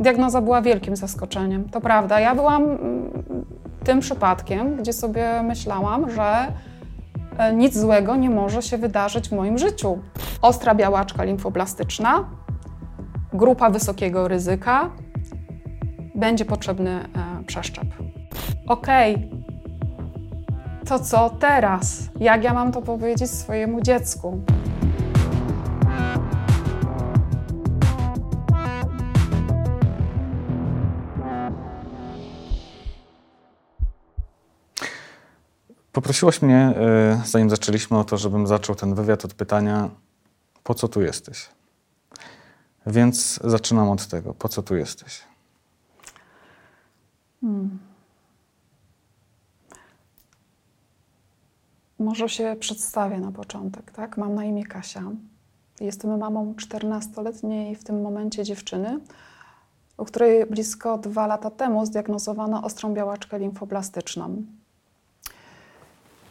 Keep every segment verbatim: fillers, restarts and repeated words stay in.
Diagnoza była wielkim zaskoczeniem, to prawda. Ja byłam tym przypadkiem, gdzie sobie myślałam, że nic złego nie może się wydarzyć w moim życiu. Ostra białaczka limfoblastyczna, grupa wysokiego ryzyka, będzie potrzebny e, przeszczep. Okej, okay. To co teraz? Jak ja mam to powiedzieć swojemu dziecku? Poprosiłaś mnie, zanim zaczęliśmy, o to, żebym zaczął ten wywiad od pytania, po co tu jesteś? Więc zaczynam od tego, po co tu jesteś? Hmm. Może się przedstawię na początek, tak? Mam na imię Kasia. Jestem mamą czternastoletniej w tym momencie dziewczyny, u której blisko dwa lata temu zdiagnozowano ostrą białaczkę limfoblastyczną.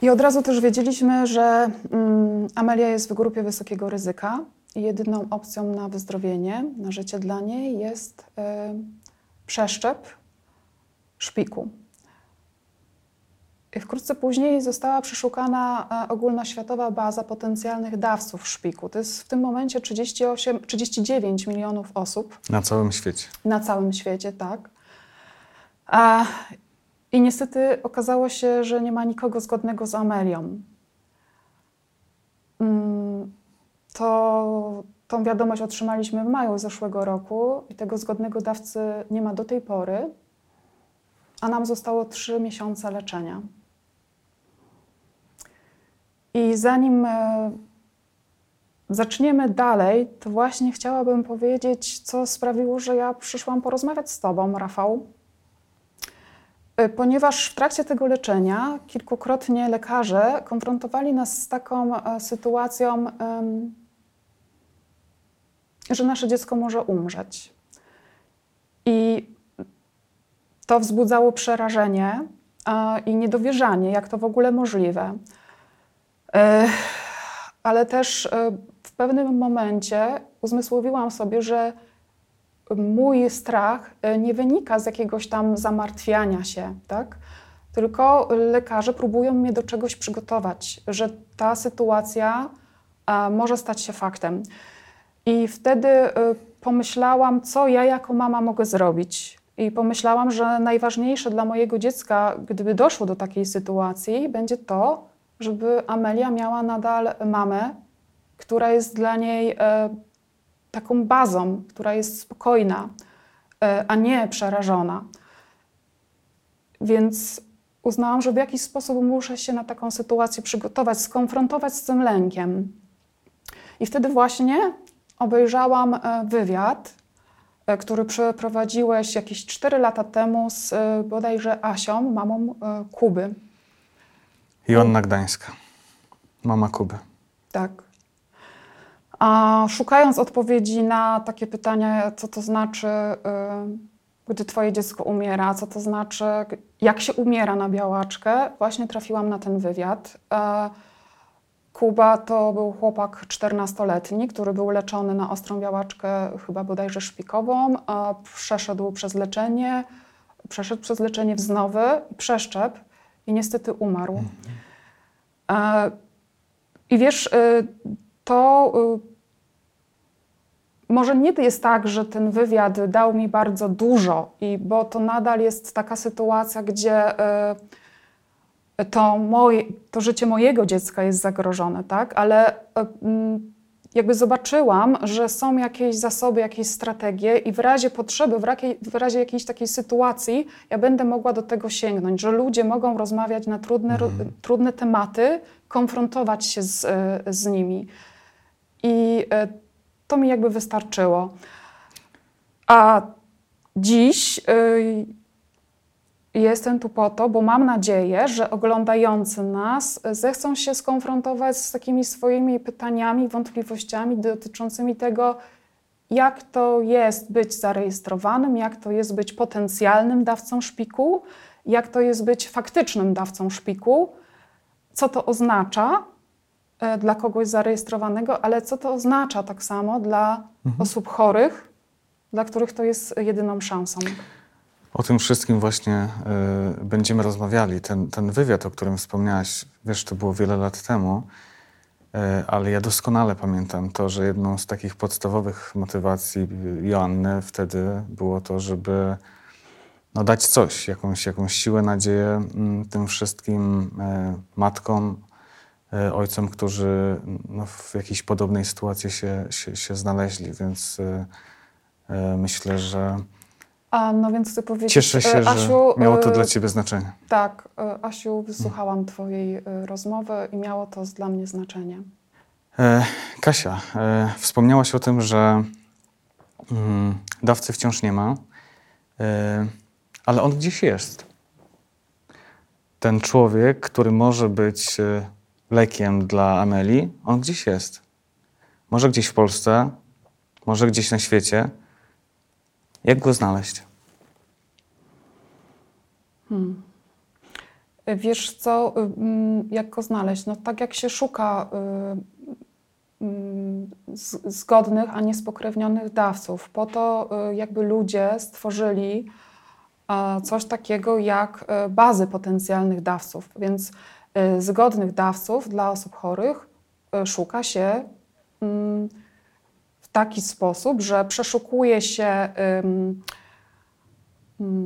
I od razu też wiedzieliśmy, że mm, Amelia jest w grupie wysokiego ryzyka i jedyną opcją na wyzdrowienie, na życie dla niej jest y, przeszczep szpiku. I wkrótce później została przeszukana ogólnoświatowa baza potencjalnych dawców szpiku. To jest w tym momencie trzydzieści osiem, trzydzieści dziewięć milionów osób. Na całym świecie. Na całym świecie, tak. A, I niestety okazało się, że nie ma nikogo zgodnego z Amelią. To, tą wiadomość otrzymaliśmy w maju zeszłego roku i tego zgodnego dawcy nie ma do tej pory, a nam zostało trzy miesiące leczenia. I zanim zaczniemy dalej, to właśnie chciałabym powiedzieć, co sprawiło, że ja przyszłam porozmawiać z Tobą, Rafał. Ponieważ w trakcie tego leczenia kilkukrotnie lekarze konfrontowali nas z taką sytuacją, że nasze dziecko może umrzeć. I to wzbudzało przerażenie i niedowierzanie, jak to w ogóle możliwe. Ale też w pewnym momencie uzmysłowiłam sobie, że mój strach nie wynika z jakiegoś tam zamartwiania się, tak? Tylko lekarze próbują mnie do czegoś przygotować, że ta sytuacja może stać się faktem. I wtedy pomyślałam, co ja jako mama mogę zrobić. I pomyślałam, że najważniejsze dla mojego dziecka, gdyby doszło do takiej sytuacji, będzie to, żeby Amelia miała nadal mamę, która jest dla niej taką bazą, która jest spokojna, a nie przerażona. Więc uznałam, że w jakiś sposób muszę się na taką sytuację przygotować, skonfrontować z tym lękiem. I wtedy właśnie obejrzałam wywiad, który przeprowadziłeś jakieś cztery lata temu z bodajże Asią, mamą Kuby. Joanna Gdańska, mama Kuby. Tak. A szukając odpowiedzi na takie pytania, co to znaczy, gdy twoje dziecko umiera, co to znaczy, jak się umiera na białaczkę, właśnie trafiłam na ten wywiad. Kuba to był chłopak czternastoletni, który był leczony na ostrą białaczkę, chyba bodajże szpikową, a przeszedł przez leczenie, przeszedł przez leczenie wznowy, przeszczep i niestety umarł. I wiesz, to może nie jest tak, że ten wywiad dał mi bardzo dużo, i bo to nadal jest taka sytuacja, gdzie To, moje, to życie mojego dziecka jest zagrożone, tak? Ale jakby zobaczyłam, że są jakieś zasoby, jakieś strategie i w razie potrzeby, w, rakiej, w razie jakiejś takiej sytuacji ja będę mogła do tego sięgnąć, że ludzie mogą rozmawiać na trudne, mhm. trudne tematy, konfrontować się z, z nimi. I to mi jakby wystarczyło. A dziś jestem tu po to, bo mam nadzieję, że oglądający nas zechcą się skonfrontować z takimi swoimi pytaniami, wątpliwościami dotyczącymi tego, jak to jest być zarejestrowanym, jak to jest być potencjalnym dawcą szpiku, jak to jest być faktycznym dawcą szpiku, co to oznacza dla kogoś zarejestrowanego, ale co to oznacza tak samo dla mhm. osób chorych, dla których to jest jedyną szansą. O tym wszystkim właśnie y, będziemy rozmawiali. Ten, ten wywiad, o którym wspomniałaś, wiesz, to było wiele lat temu, y, ale ja doskonale pamiętam to, że jedną z takich podstawowych motywacji Joanny wtedy było to, żeby no, dać coś, jakąś, jakąś siłę, nadzieję tym wszystkim y, matkom, y, ojcom, którzy no, w jakiejś podobnej sytuacji się, się, się znaleźli, więc y, y, myślę, że... A, no więc chcę powiedzieć, cieszę się, że Asiu, miało to dla ciebie znaczenie. Tak, Asiu, wysłuchałam twojej rozmowy i miało to dla mnie znaczenie. E, Kasia, e, wspomniałaś o tym, że mm, dawcy wciąż nie ma, e, ale on gdzieś jest. Ten człowiek, który może być lekiem dla Amelii, on gdzieś jest. Może gdzieś w Polsce, może gdzieś na świecie. Jak go znaleźć? Hmm. Wiesz co, jak go znaleźć? No tak jak się szuka zgodnych, a nie spokrewnionych dawców. Po to jakby ludzie stworzyli coś takiego jak bazy potencjalnych dawców. Więc zgodnych dawców dla osób chorych szuka się w taki sposób, że przeszukuje się ym,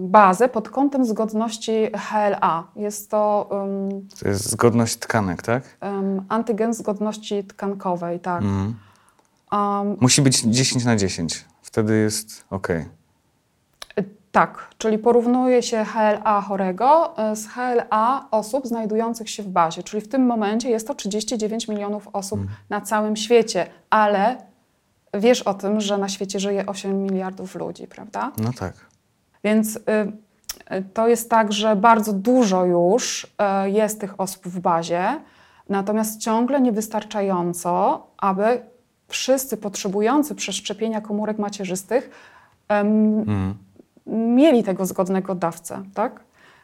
bazę pod kątem zgodności H L A. Jest to... Ym, to jest zgodność tkanek, tak? Ym, antygen zgodności tkankowej, tak. Mm. Um, Musi być dziesięć na dziesięć, wtedy jest ok. Y, tak, czyli porównuje się H L A chorego z H L A osób znajdujących się w bazie. Czyli w tym momencie jest to trzydzieści dziewięć milionów osób mm. na całym świecie, ale... Wiesz o tym, że na świecie żyje osiem miliardów ludzi, prawda? No tak. Więc y, to jest tak, że bardzo dużo już y, jest tych osób w bazie, natomiast ciągle niewystarczająco, aby wszyscy potrzebujący przeszczepienia komórek macierzystych y, mm. mieli tego zgodnego dawcę, tak?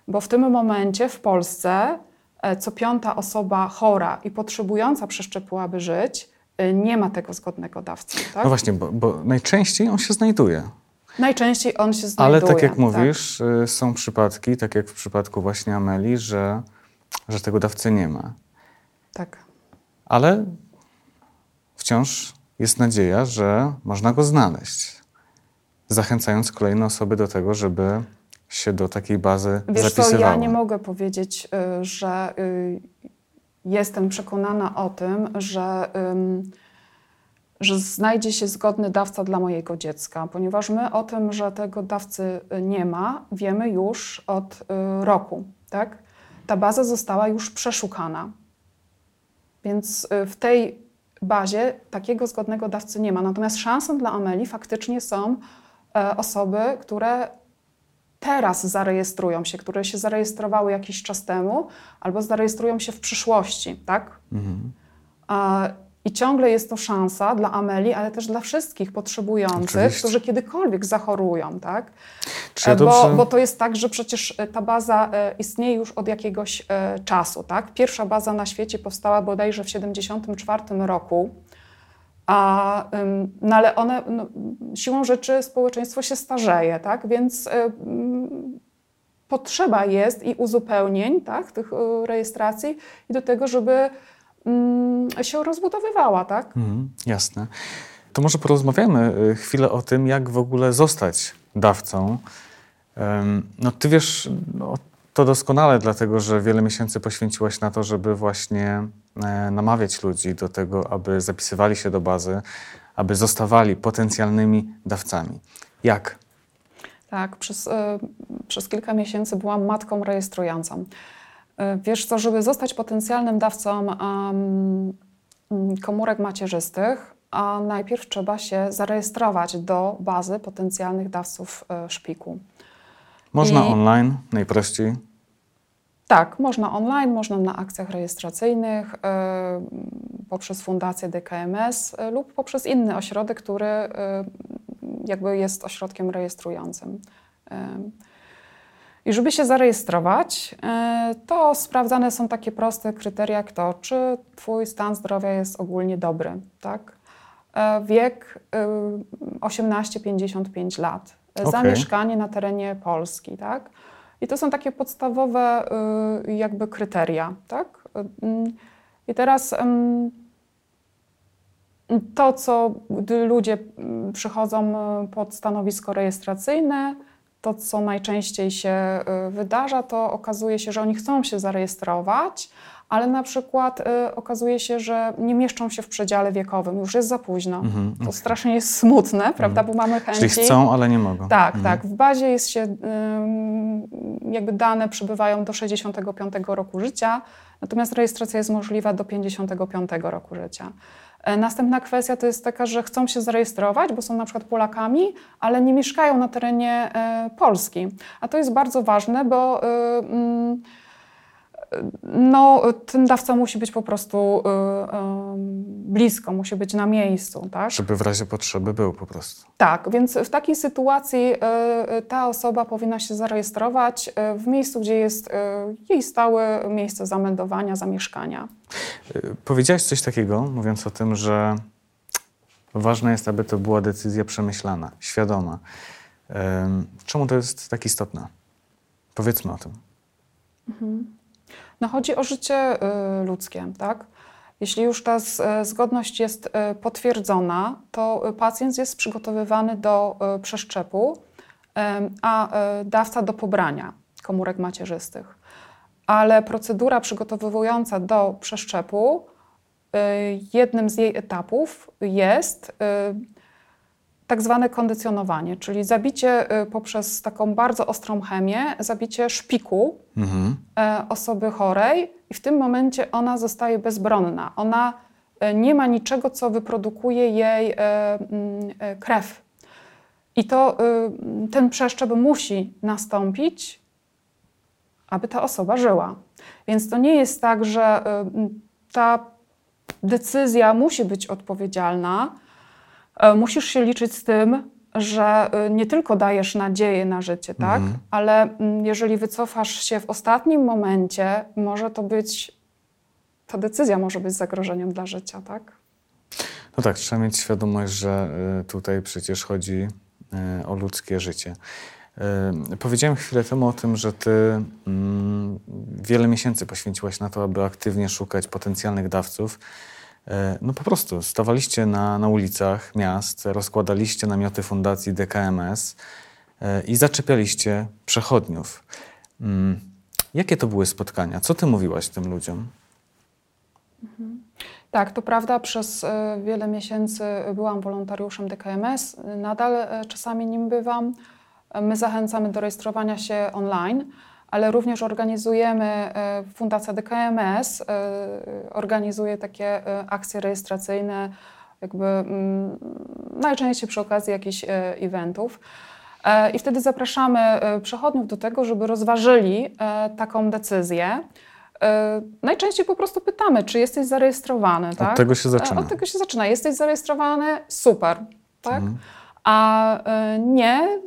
Bo w tym momencie w Polsce y, co piąta osoba chora i potrzebująca przeszczepu, aby żyć, nie ma tego zgodnego dawcy. Tak? No właśnie, bo, bo najczęściej on się znajduje. Najczęściej on się znajduje. Ale tak jak mówisz, tak? Są przypadki, tak jak w przypadku właśnie Amelii, że, że tego dawcy nie ma. Tak. Ale wciąż jest nadzieja, że można go znaleźć, zachęcając kolejne osoby do tego, żeby się do takiej bazy Wiesz zapisywały. Wiesz co, ja nie mogę powiedzieć, że... Jestem przekonana o tym, że, ym, że znajdzie się zgodny dawca dla mojego dziecka, ponieważ my o tym, że tego dawcy nie ma, wiemy już od y, roku, tak? Ta baza została już przeszukana, więc y, w tej bazie takiego zgodnego dawcy nie ma. Natomiast szansą dla Amelii faktycznie są y, osoby, które teraz zarejestrują się, które się zarejestrowały jakiś czas temu, albo zarejestrują się w przyszłości, tak? Mhm. A, I ciągle jest to szansa dla Amelii, ale też dla wszystkich potrzebujących, Oczywiście. którzy kiedykolwiek zachorują, tak? Czy ja bo, dobrze... bo to jest tak, że przecież ta baza istnieje już od jakiegoś czasu, tak? Pierwsza baza na świecie powstała bodajże w tysiąc dziewięćset siedemdziesiątym czwartym roku. A, no ale one, no, siłą rzeczy społeczeństwo się starzeje, tak? Więc y, potrzeba jest i uzupełnień, tak? Tych y, rejestracji i do tego, żeby y, się rozbudowywała, tak? Mm, jasne. To może porozmawiamy chwilę o tym, jak w ogóle zostać dawcą. Ym, no ty wiesz no, to doskonale, dlatego że wiele miesięcy poświęciłaś na to, żeby właśnie namawiać ludzi do tego, aby zapisywali się do bazy, aby zostawali potencjalnymi dawcami. Jak? Tak, przez, y, przez kilka miesięcy byłam matką rejestrującą. Y, wiesz co, żeby zostać potencjalnym dawcą y, komórek macierzystych, a najpierw trzeba się zarejestrować do bazy potencjalnych dawców y, szpiku. Można I... online, najprościej. Tak, można online, można na akcjach rejestracyjnych, y, poprzez fundację D K M S y, lub poprzez inny ośrodek, który y, jakby jest ośrodkiem rejestrującym. Y, I żeby się zarejestrować, y, to sprawdzane są takie proste kryteria, jak to, czy twój stan zdrowia jest ogólnie dobry, tak? Y, wiek osiemnaście do pięćdziesięciu pięciu lat okay. za mieszkanie na terenie Polski, tak? I to są takie podstawowe jakby kryteria, tak? I teraz to, co gdy ludzie przychodzą pod stanowisko rejestracyjne, to, co najczęściej się wydarza, to okazuje się, że oni chcą się zarejestrować, ale na przykład y, okazuje się, że nie mieszczą się w przedziale wiekowym, już jest za późno. Mm-hmm, to okay. strasznie jest smutne, mm-hmm. prawda, bo mamy chęci. Czyli chcą, ale nie mogą. Tak, mm-hmm. tak. W bazie jest się, y, jakby dane przybywają do sześćdziesiątego piątego roku życia, natomiast rejestracja jest możliwa do pięćdziesiątego piątego roku życia. Y, następna kwestia to jest taka, że chcą się zarejestrować, bo są na przykład Polakami, ale nie mieszkają na terenie y, Polski. A to jest bardzo ważne, bo y, y, no, ten dawca musi być po prostu y, y, blisko, musi być na miejscu, tak? Żeby w razie potrzeby był po prostu. Tak, więc w takiej sytuacji y, ta osoba powinna się zarejestrować y, w miejscu, gdzie jest y, jej stałe miejsce zameldowania, zamieszkania. Y, powiedziałaś coś takiego, mówiąc o tym, że ważne jest, aby to była decyzja przemyślana, świadoma. Y, czemu to jest tak istotne? Powiedzmy o tym. Mhm. No chodzi o życie y, ludzkie, tak? Jeśli już ta z, zgodność jest y, potwierdzona, to pacjent jest przygotowywany do y, przeszczepu, y, a y, dawca do pobrania komórek macierzystych. Ale procedura przygotowująca do przeszczepu, y, jednym z jej etapów jest y, tak zwane kondycjonowanie, czyli zabicie poprzez taką bardzo ostrą chemię, zabicie szpiku mhm. osoby chorej i w tym momencie ona zostaje bezbronna. Ona nie ma niczego, co wyprodukuje jej krew. I to ten przeszczep musi nastąpić, aby ta osoba żyła. Więc to nie jest tak, że ta decyzja musi być odpowiedzialna. Musisz się liczyć z tym, że nie tylko dajesz nadzieję na życie, tak? Mhm. Ale jeżeli wycofasz się w ostatnim momencie, może to być, ta decyzja może być zagrożeniem dla życia, tak? No tak, trzeba mieć świadomość, że tutaj przecież chodzi o ludzkie życie. Powiedziałem chwilę temu o tym, że ty wiele miesięcy poświęciłaś na to, aby aktywnie szukać potencjalnych dawców. No po prostu stawaliście na, na ulicach miast, rozkładaliście namioty fundacji D K M S i zaczepialiście przechodniów. Mm. Jakie to były spotkania? Co ty mówiłaś tym ludziom? Tak, to prawda, przez wiele miesięcy byłam wolontariuszem D K M S, nadal czasami nim bywam. My zachęcamy do rejestrowania się online, ale również organizujemy, Fundacja D K M S organizuje takie akcje rejestracyjne, jakby najczęściej przy okazji jakichś eventów. I wtedy zapraszamy przechodniów do tego, żeby rozważyli taką decyzję. Najczęściej po prostu pytamy, czy jesteś zarejestrowany. Tak? Od tego się zaczyna. Od tego się zaczyna. Jesteś zarejestrowany? Super. Tak? Mhm. A nie,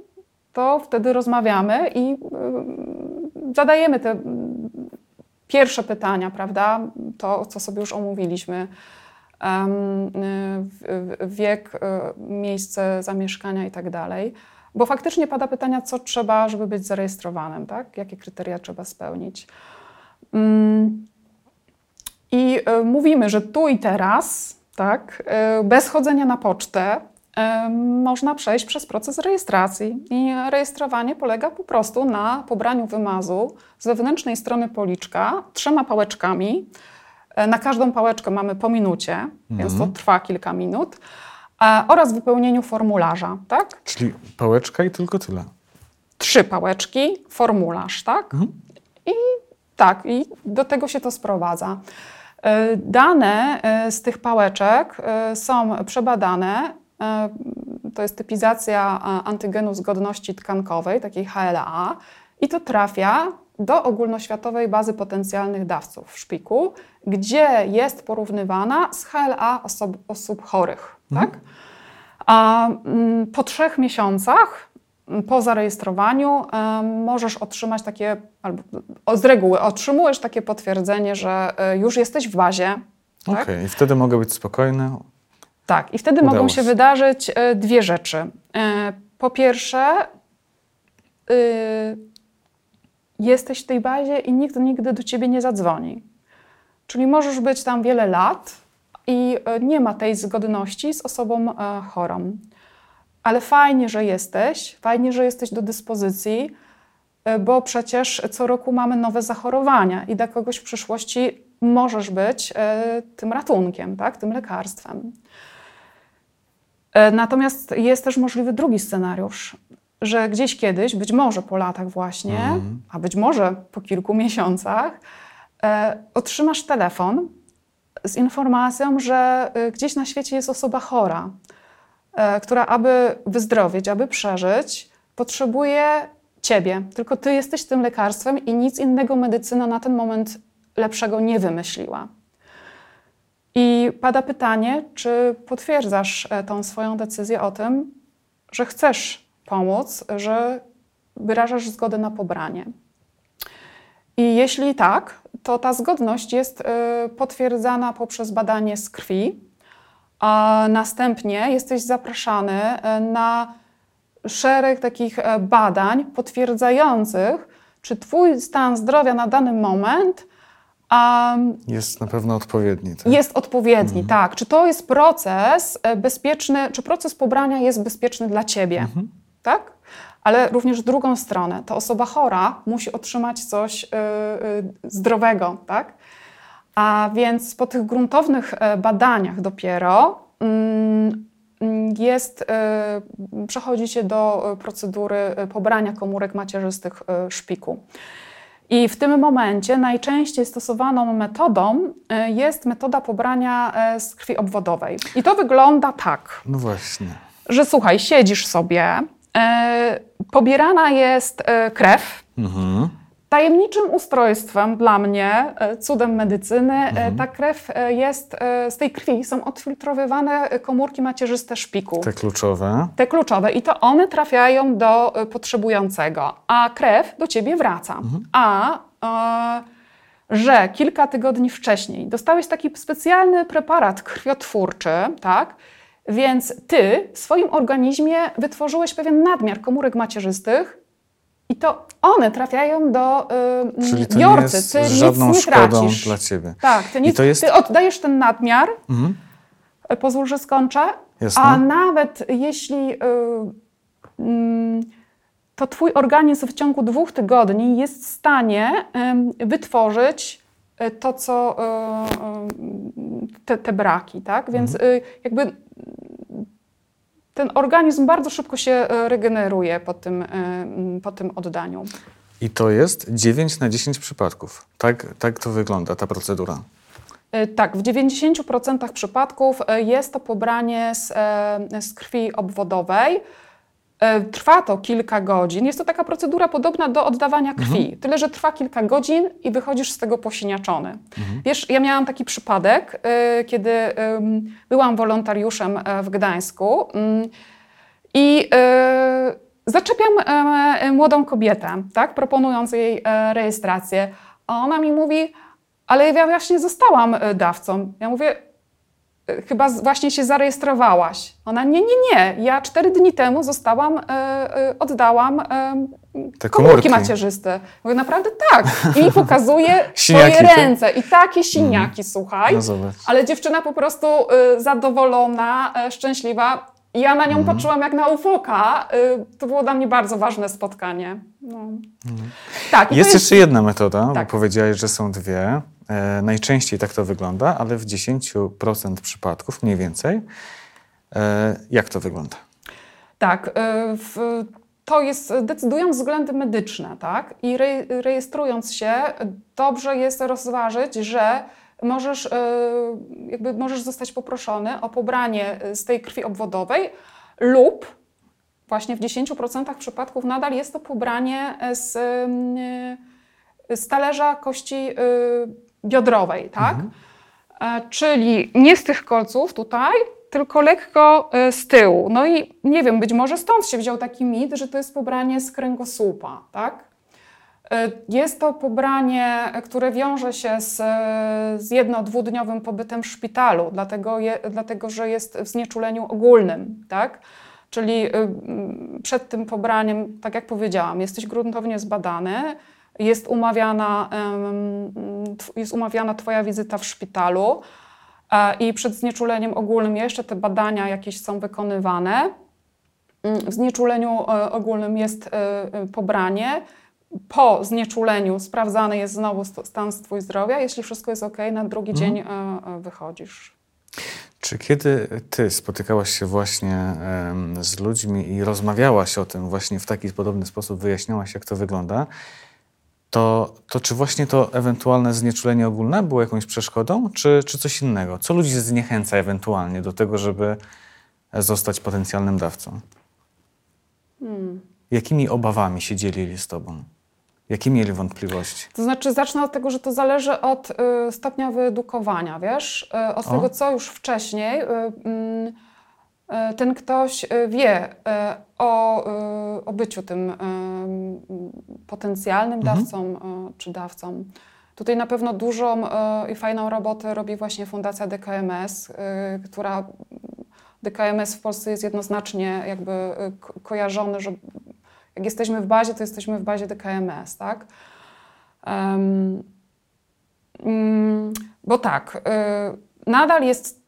to wtedy rozmawiamy i zadajemy te pierwsze pytania, prawda? To, co sobie już omówiliśmy. Wiek, miejsce zamieszkania i tak dalej. Bo faktycznie pada pytania, co trzeba, żeby być zarejestrowanym, tak? Jakie kryteria trzeba spełnić. I mówimy, że tu i teraz, tak? Bez chodzenia na pocztę, można przejść przez proces rejestracji i rejestrowanie polega po prostu na pobraniu wymazu z wewnętrznej strony policzka trzema pałeczkami. Na każdą pałeczkę mamy po minucie, mm. więc to trwa kilka minut, oraz wypełnieniu formularza, tak? Czyli pałeczka i tylko tyle? Trzy pałeczki, formularz, tak? Mm. I tak, i do tego się to sprowadza. Dane z tych pałeczek są przebadane. To jest typizacja antygenu zgodności tkankowej, takiej H L A, i to trafia do ogólnoświatowej bazy potencjalnych dawców szpiku, gdzie jest porównywana z H L A osób, osób chorych. Mhm. Tak? A po trzech miesiącach po zarejestrowaniu możesz otrzymać takie, albo z reguły otrzymujesz takie potwierdzenie, że już jesteś w bazie. Okej, okay, tak? I wtedy mogę być spokojny. Tak, i wtedy Udało mogą się, się wydarzyć dwie rzeczy. Po pierwsze, yy, jesteś w tej bazie i nikt nigdy do ciebie nie zadzwoni. Czyli możesz być tam wiele lat i nie ma tej zgodności z osobą chorą. Ale fajnie, że jesteś, fajnie, że jesteś do dyspozycji, bo przecież co roku mamy nowe zachorowania i dla kogoś w przyszłości możesz być tym ratunkiem, tak? Tym lekarstwem. Natomiast jest też możliwy drugi scenariusz, że gdzieś kiedyś, być może po latach właśnie, mhm. a być może po kilku miesiącach, otrzymasz telefon z informacją, że gdzieś na świecie jest osoba chora, która aby wyzdrowieć, aby przeżyć, potrzebuje ciebie. Tylko ty jesteś tym lekarstwem i nic innego medycyna na ten moment lepszego nie wymyśliła. I pada pytanie, czy potwierdzasz tą swoją decyzję o tym, że chcesz pomóc, że wyrażasz zgodę na pobranie. I jeśli tak, to ta zgodność jest potwierdzana poprzez badanie z krwi, a następnie jesteś zapraszany na szereg takich badań potwierdzających, czy twój stan zdrowia na dany moment jest na pewno odpowiedni. Tak? Jest odpowiedni, mhm. tak. Czy to jest proces bezpieczny, czy proces pobrania jest bezpieczny dla ciebie, mhm. tak? Ale również w drugą stronę. Ta osoba chora musi otrzymać coś yy, zdrowego, tak? A więc po tych gruntownych badaniach dopiero jest, przechodzi się do procedury pobrania komórek macierzystych szpiku. I w tym momencie najczęściej stosowaną metodą jest metoda pobrania z krwi obwodowej. I to wygląda tak, no właśnie, że słuchaj, siedzisz sobie, pobierana jest krew, mhm. tajemniczym ustrojstwem dla mnie, cudem medycyny, mhm. ta krew jest, z tej krwi są odfiltrowywane komórki macierzyste szpiku. Te kluczowe. Te kluczowe i to one trafiają do potrzebującego, a krew do ciebie wraca. Mhm. A e, że kilka tygodni wcześniej dostałeś taki specjalny preparat krwiotwórczy, tak? Więc ty w swoim organizmie wytworzyłeś pewien nadmiar komórek macierzystych, i to one trafiają do y, to biorcy. Nie jest ty żadną nic nie tracisz. Dla ciebie. Tak, ty, nic, jest... ty oddajesz ten nadmiar, mhm. pozwól, że skończę, Jasne. A nawet jeśli y, y, to twój organizm w ciągu dwóch tygodni jest w stanie y, wytworzyć to, co y, y, te, te braki, tak? Więc mhm. y, jakby ten organizm bardzo szybko się regeneruje po tym, po tym oddaniu. I to jest dziewięć na dziesięć przypadków. Tak, tak to wygląda, ta procedura? Tak, w dziewięćdziesięciu procentach przypadków jest to pobranie z, z krwi obwodowej. Trwa to kilka godzin. Jest to taka procedura podobna do oddawania krwi. Mhm. Tyle, że trwa kilka godzin i wychodzisz z tego posiniaczony. Mhm. Wiesz, ja miałam taki przypadek, kiedy byłam wolontariuszem w Gdańsku i zaczepiam młodą kobietę, tak, proponując jej rejestrację. A ona mi mówi, ale ja właśnie zostałam dawcą. Ja mówię, chyba właśnie się zarejestrowałaś. Ona, nie, nie, nie, ja cztery dni temu zostałam, y, y, oddałam y, te komórki. komórki macierzyste. Mówię, naprawdę tak. I mi pokazuje swoje ręce. I takie siniaki, mm. słuchaj. No ale dziewczyna po prostu y, zadowolona, y, szczęśliwa. Ja na nią mm. patrzyłam jak na ufoka. Y, to było dla mnie bardzo ważne spotkanie. No. Mm. Tak, jest, jest jeszcze jedna metoda, tak. bo powiedziałaś, że są dwie. Najczęściej tak to wygląda, ale w dziesięciu procentach przypadków, mniej więcej. Jak to wygląda? Tak, to jest, decydują względy medyczne, tak? I rejestrując się, dobrze jest rozważyć, że możesz, jakby możesz zostać poproszony o pobranie z tej krwi obwodowej lub właśnie w dziesięciu procentach przypadków nadal jest to pobranie z, z talerza kości biodrowej, tak? Mhm. E, czyli nie z tych kolców tutaj, tylko lekko e, z tyłu. No i nie wiem, być może stąd się wziął taki mit, że to jest pobranie z kręgosłupa, tak? Jest to pobranie, które wiąże się z, z jedno-dwudniowym pobytem w szpitalu, dlatego, je, dlatego że jest w znieczuleniu ogólnym, tak? Czyli przed tym pobraniem, tak jak powiedziałam, jesteś gruntownie zbadany, jest umawiana, jest umawiana Twoja wizyta w szpitalu i przed znieczuleniem ogólnym jeszcze te badania jakieś są wykonywane. W znieczuleniu ogólnym jest pobranie. Po znieczuleniu sprawdzany jest znowu stan Twój zdrowia. Jeśli wszystko jest ok, na drugi mhm. dzień wychodzisz. Czy kiedy Ty spotykałaś się właśnie z ludźmi i rozmawiałaś o tym właśnie w taki podobny sposób, wyjaśniałaś, jak to wygląda, to, to czy właśnie to ewentualne znieczulenie ogólne było jakąś przeszkodą, czy, czy coś innego? Co ludzi zniechęca ewentualnie do tego, żeby zostać potencjalnym dawcą? Hmm. Jakimi obawami się dzielili z Tobą? Jakie mieli wątpliwości? To znaczy zacznę od tego, że to zależy od y, stopnia wyedukowania, wiesz? Y, od o. tego, co już wcześniej y, y, ten ktoś wie y, o, y, o byciu tym y, potencjalnym mhm. dawcą y, czy dawcą. Tutaj na pewno dużą y, i fajną robotę robi właśnie Fundacja D K M S, y, która... D K M S w Polsce jest jednoznacznie jakby kojarzony, że jak jesteśmy w bazie, to jesteśmy w bazie D K M S, tak? Um, um, bo tak, y, nadal jest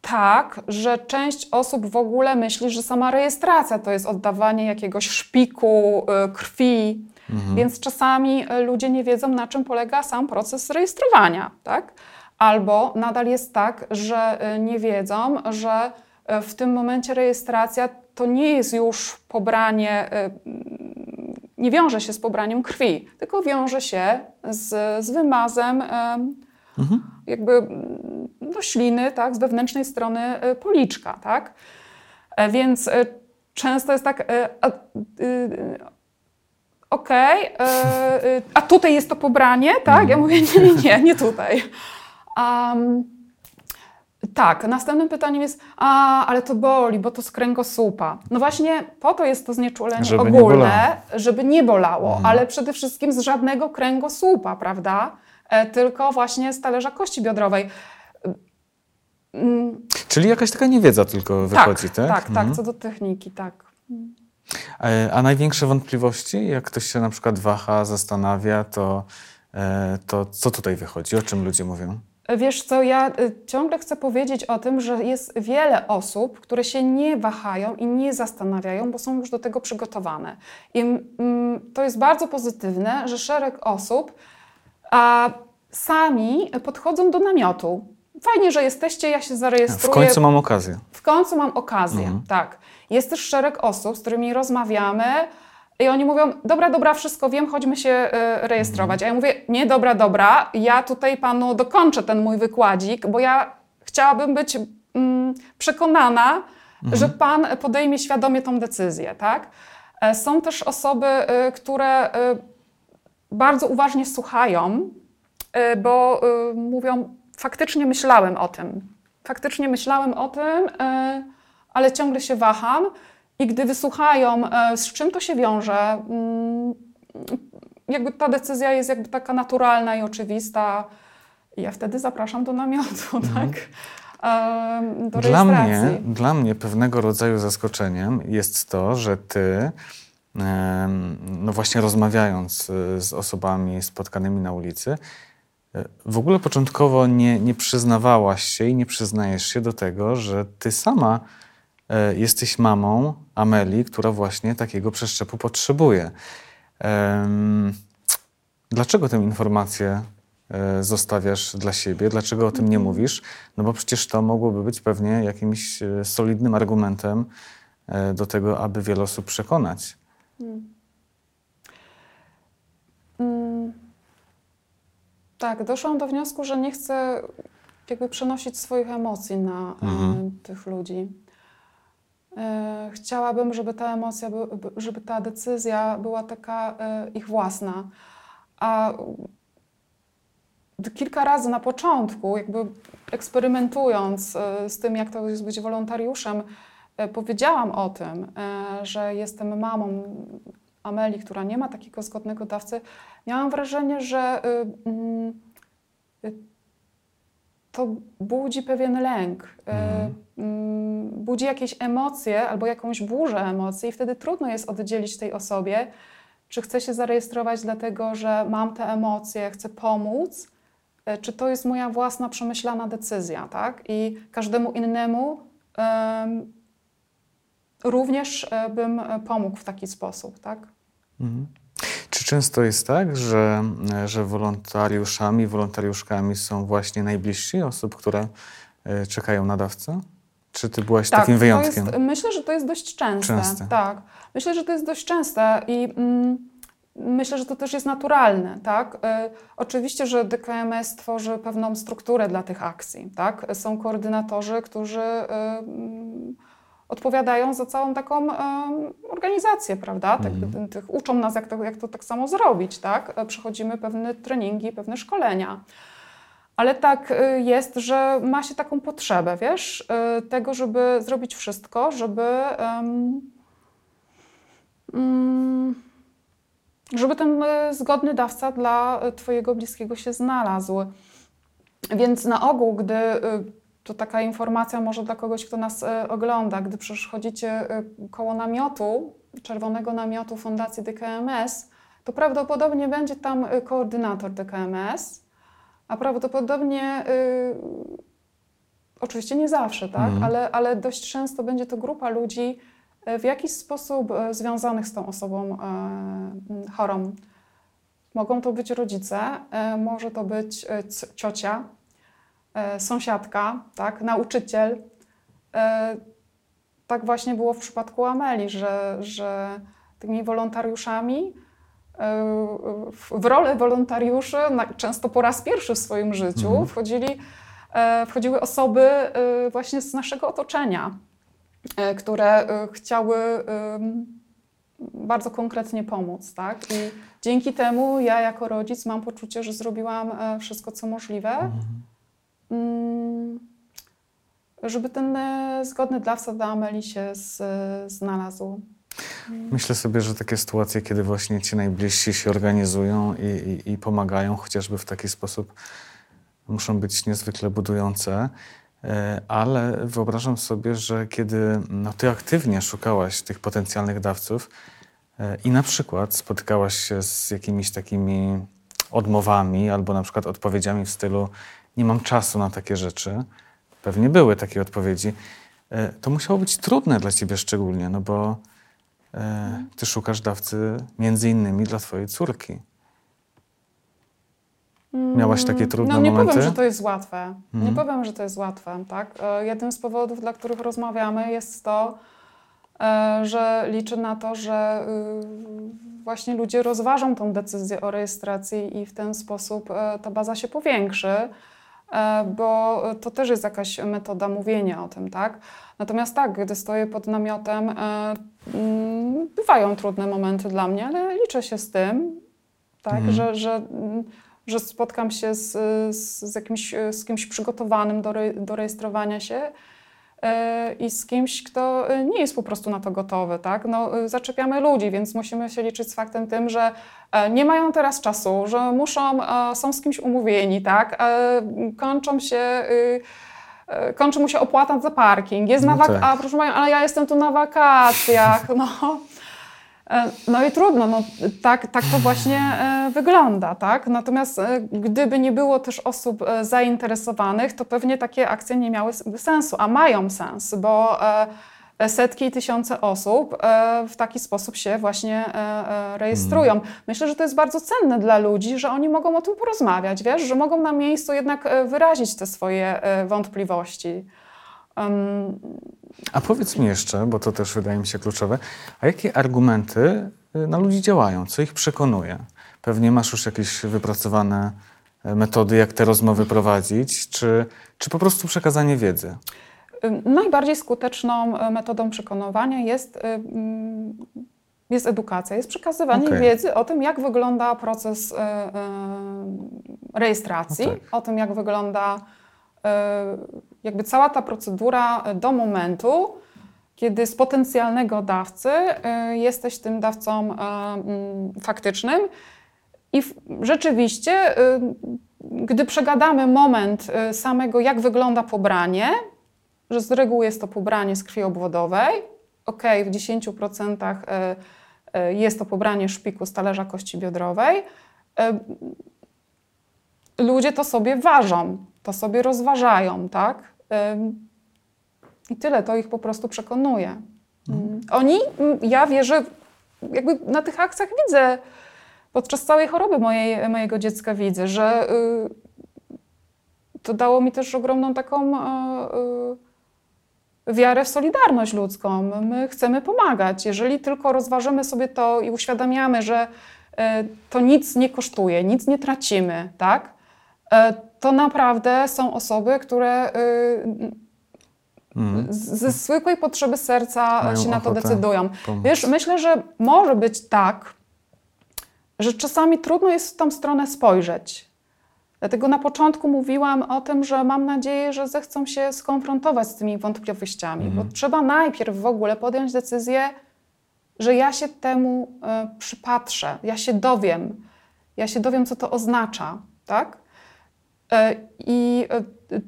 tak, że część osób w ogóle myśli, że sama rejestracja to jest oddawanie jakiegoś szpiku, y, krwi, mhm. więc czasami ludzie nie wiedzą, na czym polega sam proces rejestrowania, tak? Albo nadal jest tak, że nie wiedzą, że w tym momencie rejestracja to nie jest już pobranie, nie wiąże się z pobraniem krwi, tylko wiąże się z, z wymazem mhm. jakby do śliny, tak, z wewnętrznej strony policzka, tak? Więc często jest tak, a, a, okej, okay, a tutaj jest to pobranie, tak? Ja mówię, nie, nie, nie, nie tutaj. Um, tak, następnym pytaniem jest, a, ale to boli, bo to z kręgosłupa. No właśnie po to jest to znieczulenie żeby ogólne, nie żeby nie bolało, mm. ale przede wszystkim z żadnego kręgosłupa, prawda? E, tylko właśnie z talerza kości biodrowej. Mm. Czyli jakaś taka niewiedza tylko tak, wychodzi, tak? Tak, mm. tak, co do techniki, tak. A, a największe wątpliwości, jak ktoś się na przykład waha, zastanawia, to, to co tutaj wychodzi, o czym ludzie mówią? Wiesz co, ja ciągle chcę powiedzieć o tym, że jest wiele osób, które się nie wahają i nie zastanawiają, bo są już do tego przygotowane. I to jest bardzo pozytywne, że szereg osób a, sami podchodzą do namiotu. Fajnie, że jesteście, ja się zarejestruję. W końcu mam okazję. W końcu mam okazję, mhm. tak. Jest też szereg osób, z którymi rozmawiamy, i oni mówią, dobra, dobra, wszystko wiem, chodźmy się y, rejestrować. A ja mówię, nie, dobra, dobra, ja tutaj panu dokończę ten mój wykładzik, bo ja chciałabym być mm, przekonana, mhm. że pan podejmie świadomie tą decyzję, tak? Są też osoby, y, które y, bardzo uważnie słuchają, y, bo y, mówią, faktycznie myślałem o tym, faktycznie myślałem o tym, y, ale ciągle się waham. I gdy wysłuchają, z czym to się wiąże, jakby ta decyzja jest jakby taka naturalna i oczywista, ja wtedy zapraszam do namiotu, tak? Mhm. Do dla rejestracji. Mnie, dla mnie pewnego rodzaju zaskoczeniem jest to, że ty, no właśnie rozmawiając z osobami spotkanymi na ulicy, w ogóle początkowo nie, nie przyznawałaś się i nie przyznajesz się do tego, że ty sama jesteś mamą Amelii, która właśnie takiego przeszczepu potrzebuje. Dlaczego tę informację zostawiasz dla siebie? Dlaczego o tym nie mówisz? No bo przecież to mogłoby być pewnie jakimś solidnym argumentem do tego, aby wiele osób przekonać. Hmm. Hmm. Tak, doszłam do wniosku, że nie chcę jakby przenosić swoich emocji na mhm. tych ludzi. Chciałabym, żeby ta emocja, żeby ta decyzja była taka ich własna. A kilka razy na początku, jakby eksperymentując z tym, jak to jest być wolontariuszem, powiedziałam o tym, że jestem mamą Amelii, która nie ma takiego zgodnego dawcy, miałam wrażenie, że y, y, to budzi pewien lęk, mhm. y, y, budzi jakieś emocje albo jakąś burzę emocji i wtedy trudno jest oddzielić tej osobie, czy chcę się zarejestrować dlatego, że mam te emocje, chcę pomóc, y, czy to jest moja własna przemyślana decyzja, tak? I każdemu innemu y, również bym pomógł w taki sposób, tak? Mhm. Czy często jest tak, że, że wolontariuszami, wolontariuszkami są właśnie najbliżsi osób, które czekają na dawcę? Czy ty byłaś tak, takim wyjątkiem? To jest, myślę, że to jest dość częste. częste. Tak. Myślę, że to jest dość częste i mm, myślę, że to też jest naturalne, tak? Y, oczywiście, że D K M S tworzy pewną strukturę dla tych akcji, tak? Są koordynatorzy, którzy y, odpowiadają za całą taką y, organizację, prawda? Tak, mm. tych, uczą nas, jak to, jak to tak samo zrobić, tak? Przechodzimy pewne treningi, pewne szkolenia. Ale tak y, jest, że ma się taką potrzebę, wiesz, y, tego, żeby zrobić wszystko, żeby... Y, y, żeby ten y, zgodny dawca dla twojego bliskiego się znalazł. Więc na ogół, gdy... Y, To taka informacja może dla kogoś, kto nas y, ogląda. Gdy przechodzicie y, koło namiotu, czerwonego namiotu Fundacji D K M S, to prawdopodobnie będzie tam y, koordynator D K M S, a prawdopodobnie, y, oczywiście nie zawsze, tak? Mhm. ale, ale dość często będzie to grupa ludzi y, w jakiś sposób y, związanych z tą osobą y, chorą. Mogą to być rodzice, y, może to być y, c- ciocia, sąsiadka, tak, nauczyciel. Tak właśnie było w przypadku Ameli, że, że tymi wolontariuszami, w rolę wolontariuszy, często po raz pierwszy w swoim życiu, mhm. wchodzili, wchodziły osoby właśnie z naszego otoczenia, które chciały bardzo konkretnie pomóc, tak? I dzięki temu ja jako rodzic mam poczucie, że zrobiłam wszystko, co możliwe, mhm. żeby ten zgodny dawca dla Ameli się z, znalazł. Myślę sobie, że takie sytuacje, kiedy właśnie ci najbliżsi się organizują i, i, i pomagają, chociażby w taki sposób, muszą być niezwykle budujące, ale wyobrażam sobie, że kiedy no, ty aktywnie szukałaś tych potencjalnych dawców i na przykład spotykałaś się z jakimiś takimi odmowami albo na przykład odpowiedziami w stylu nie mam czasu na takie rzeczy, pewnie były takie odpowiedzi, to musiało być trudne dla ciebie szczególnie, no bo ty szukasz dawcy między innymi dla twojej córki. Miałaś takie trudne no, nie momenty? Powiem, że to jest łatwe. Mm. Nie powiem, że to jest łatwe, tak? Jednym z powodów, dla których rozmawiamy, jest to, że liczę na to, że właśnie ludzie rozważą tą decyzję o rejestracji i w ten sposób ta baza się powiększy. Bo to też jest jakaś metoda mówienia o tym, tak? Natomiast tak, gdy stoję pod namiotem, bywają trudne momenty dla mnie, ale liczę się z tym, tak? Mhm. Że, że, że spotkam się z, z, jakimś, z kimś przygotowanym do, re, do rejestrowania się i z kimś, kto nie jest po prostu na to gotowy, tak? No, zaczepiamy ludzi, więc musimy się liczyć z faktem tym, że nie mają teraz czasu, że muszą, są z kimś umówieni, tak? Kończą się, kończy mu się opłata za parking, jest no na wak- tak. A proszę Państwa, ale ja jestem tu na wakacjach, no. No i trudno, no, tak, tak to właśnie e, wygląda, tak? Natomiast e, gdyby nie było też osób e, zainteresowanych, to pewnie takie akcje nie miałyby sensu, a mają sens, bo e, setki i tysiące osób e, w taki sposób się właśnie e, e, rejestrują. Mm. Myślę, że to jest bardzo cenne dla ludzi, że oni mogą o tym porozmawiać, wiesz, że mogą na miejscu jednak e, wyrazić te swoje e, wątpliwości. Um, A powiedz mi jeszcze, bo to też wydaje mi się kluczowe, a jakie argumenty na ludzi działają? Co ich przekonuje? Pewnie masz już jakieś wypracowane metody, jak te rozmowy prowadzić, czy, czy po prostu przekazanie wiedzy? Najbardziej skuteczną metodą przekonywania jest, jest edukacja, jest przekazywanie okay. wiedzy o tym, jak wygląda proces rejestracji, no tak. o tym, jak wygląda jakby cała ta procedura do momentu, kiedy z potencjalnego dawcy jesteś tym dawcą faktycznym i rzeczywiście, gdy przegadamy moment samego, jak wygląda pobranie, że z reguły jest to pobranie z krwi obwodowej, ok, w dziesięciu procentach jest to pobranie szpiku z talerza kości biodrowej, ludzie to sobie ważą, to sobie rozważają, tak? I tyle, to ich po prostu przekonuje. Mhm. Oni, ja wierzę, jakby na tych akcjach widzę, podczas całej choroby mojej, mojego dziecka widzę, że y, to dało mi też ogromną taką y, y, wiarę w solidarność ludzką. My chcemy pomagać. Jeżeli tylko rozważymy sobie to i uświadamiamy, że y, to nic nie kosztuje, nic nie tracimy, tak? Y, to naprawdę są osoby, które y, Mm. ze zwykłej potrzeby serca mają się na to decydują. Pomóc. Wiesz, myślę, że może być tak, że czasami trudno jest w tą stronę spojrzeć. Dlatego na początku mówiłam o tym, że mam nadzieję, że zechcą się skonfrontować z tymi wątpliwościami, mm. bo trzeba najpierw w ogóle podjąć decyzję, że ja się temu y, przypatrzę, ja się dowiem, ja się dowiem, co to oznacza, tak? I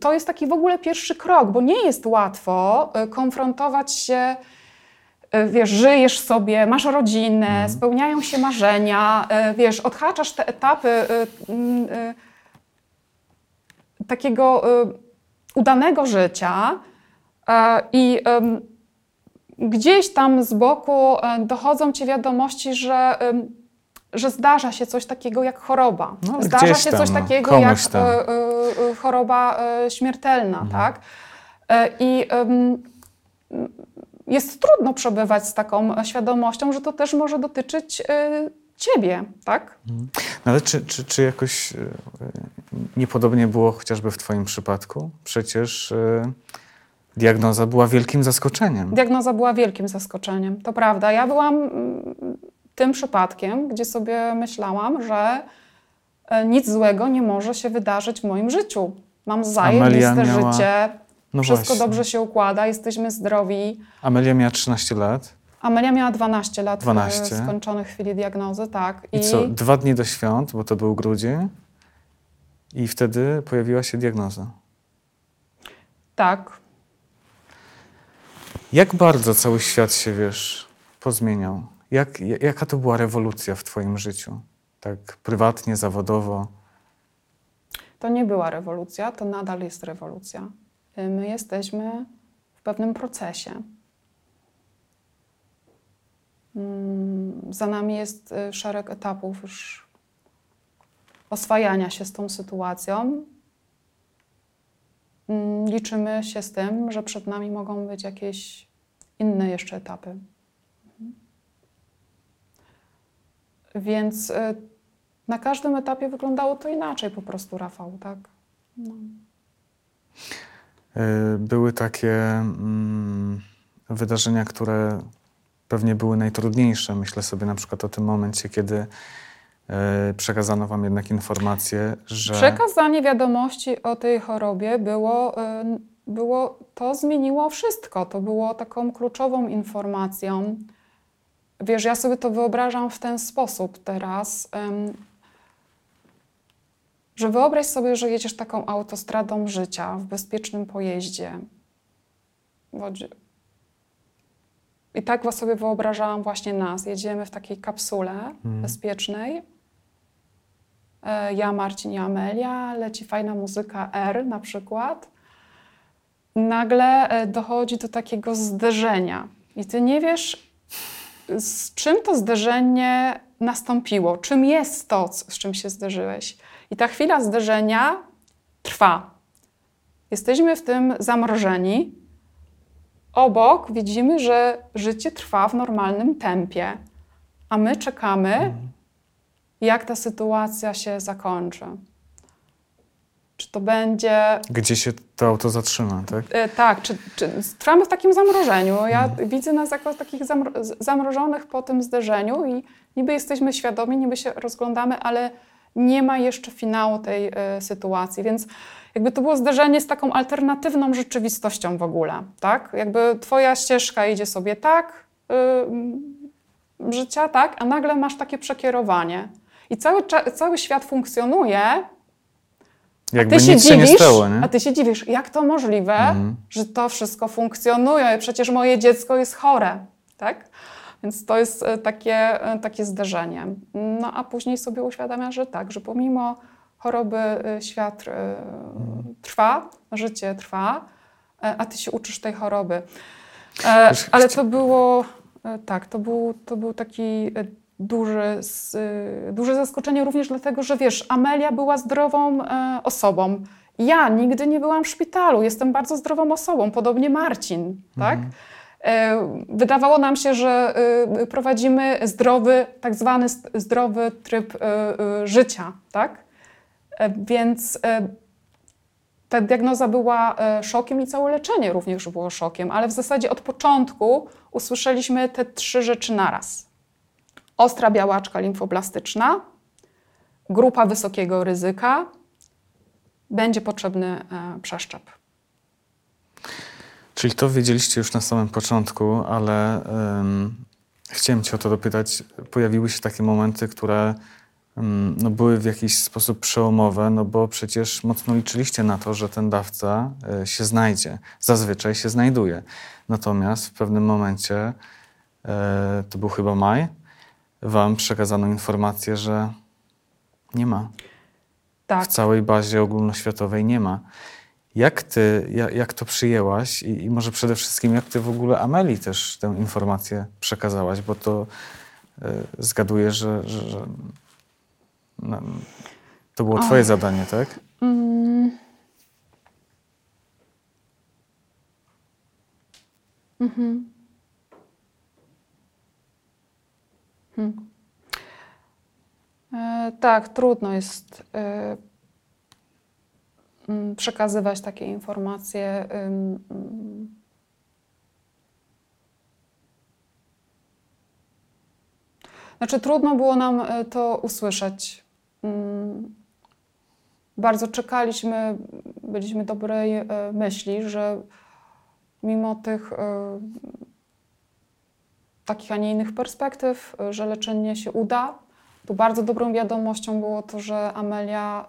to jest taki w ogóle pierwszy krok, bo nie jest łatwo konfrontować się, wiesz, żyjesz sobie, masz rodzinę, mm. spełniają się marzenia, wiesz, odhaczasz te etapy takiego udanego życia i gdzieś tam z boku dochodzą ci wiadomości, że że zdarza się coś takiego jak choroba. No, zdarza się tam, coś takiego no, jak y, y, choroba y, śmiertelna, mhm. tak? I y, y, jest trudno przebywać z taką świadomością, że to też może dotyczyć y, ciebie, tak? Mhm. No, ale czy, czy, czy jakoś y, niepodobnie było chociażby w twoim przypadku? Przecież y, diagnoza była wielkim zaskoczeniem. Diagnoza była wielkim zaskoczeniem, to prawda. Ja byłam... Y, tym przypadkiem, gdzie sobie myślałam, że nic złego nie może się wydarzyć w moim życiu. Mam zajebiste miała... życie, no wszystko właśnie. Dobrze się układa, jesteśmy zdrowi. Amelia miała trzynaście lat? Amelia miała dwanaście lat dwanaście w skończonych chwili diagnozy, tak. I, I co, dwa dni do świąt, bo to był grudzień i wtedy pojawiła się diagnoza. Tak. Jak bardzo cały świat się, wiesz, pozmieniał? Jak, jaka to była rewolucja w twoim życiu? Tak prywatnie, zawodowo? To nie była rewolucja, to nadal jest rewolucja. My jesteśmy w pewnym procesie. Za nami jest szereg etapów już oswajania się z tą sytuacją. Liczymy się z tym, że przed nami mogą być jakieś inne jeszcze etapy. Więc na każdym etapie wyglądało to inaczej po prostu, Rafał, tak? No. Były takie mm, wydarzenia, które pewnie były najtrudniejsze. Myślę sobie na przykład o tym momencie, kiedy y, przekazano wam jednak informację, że... Przekazanie wiadomości o tej chorobie było, y, było... To zmieniło wszystko. To było taką kluczową informacją. Wiesz, ja sobie to wyobrażam w ten sposób teraz, ym, że wyobraź sobie, że jedziesz taką autostradą życia w bezpiecznym pojeździe. I tak was sobie wyobrażałam właśnie nas. Jedziemy w takiej kapsule hmm. bezpiecznej. Y, ja, Marcin i Amelia, leci fajna muzyka R na przykład. Nagle y, dochodzi do takiego zderzenia i ty nie wiesz, z czym to zderzenie nastąpiło? Czym jest to, z czym się zderzyłeś? I ta chwila zderzenia trwa. Jesteśmy w tym zamrożeni. Obok widzimy, że życie trwa w normalnym tempie, a my czekamy, jak ta sytuacja się zakończy. Czy to będzie... Gdzie się to auto zatrzyma, tak? E, tak, czy, czy trwamy w takim zamrożeniu. Ja mhm. widzę nas jako takich zamro... zamrożonych po tym zderzeniu i niby jesteśmy świadomi, niby się rozglądamy, ale nie ma jeszcze finału tej y, sytuacji, więc jakby to było zderzenie z taką alternatywną rzeczywistością w ogóle, tak? Jakby twoja ścieżka idzie sobie tak, y, życia tak, a nagle masz takie przekierowanie i cały, cały świat funkcjonuje, jakby a ty się nic dziwisz, się nie stało, nie? A ty się dziwisz, jak to możliwe, mhm. że to wszystko funkcjonuje, przecież moje dziecko jest chore, tak? Więc to jest takie, takie zderzenie. No a później sobie uświadamia, że tak, że pomimo choroby świat trwa, życie trwa, a ty się uczysz tej choroby. Ale to było, tak, to był, to był taki duży, duże zaskoczenie również dlatego, że wiesz, Amelia była zdrową osobą. Ja nigdy nie byłam w szpitalu, jestem bardzo zdrową osobą, podobnie Marcin, tak? Mhm. Wydawało nam się, że prowadzimy zdrowy, tak zwany zdrowy tryb życia, tak? Więc ta diagnoza była szokiem i całe leczenie również było szokiem, ale w zasadzie od początku usłyszeliśmy te trzy rzeczy naraz. Ostra białaczka limfoblastyczna, grupa wysokiego ryzyka, będzie potrzebny przeszczep. Czyli to wiedzieliście już na samym początku, ale um, chciałem cię o to dopytać. Pojawiły się takie momenty, które um, no były w jakiś sposób przełomowe, no bo przecież mocno liczyliście na to, że ten dawca y, się znajdzie. Zazwyczaj się znajduje. Natomiast w pewnym momencie, y, to był chyba maj, wam przekazano informację, że nie ma. Tak. W całej bazie ogólnoświatowej nie ma. Jak ty, jak to przyjęłaś i, i może przede wszystkim jak ty w ogóle Ameli też tę informację przekazałaś, bo to y, zgaduję, że, że, że no, to było twoje o. zadanie, tak? Mm. Mhm. Hmm. E, tak, trudno jest... E, przekazywać takie informacje. Znaczy trudno było nam to usłyszeć. Bardzo czekaliśmy, byliśmy dobrej myśli, że mimo tych takich, a nie innych perspektyw, że leczenie się uda, to bardzo dobrą wiadomością było to, że Amelia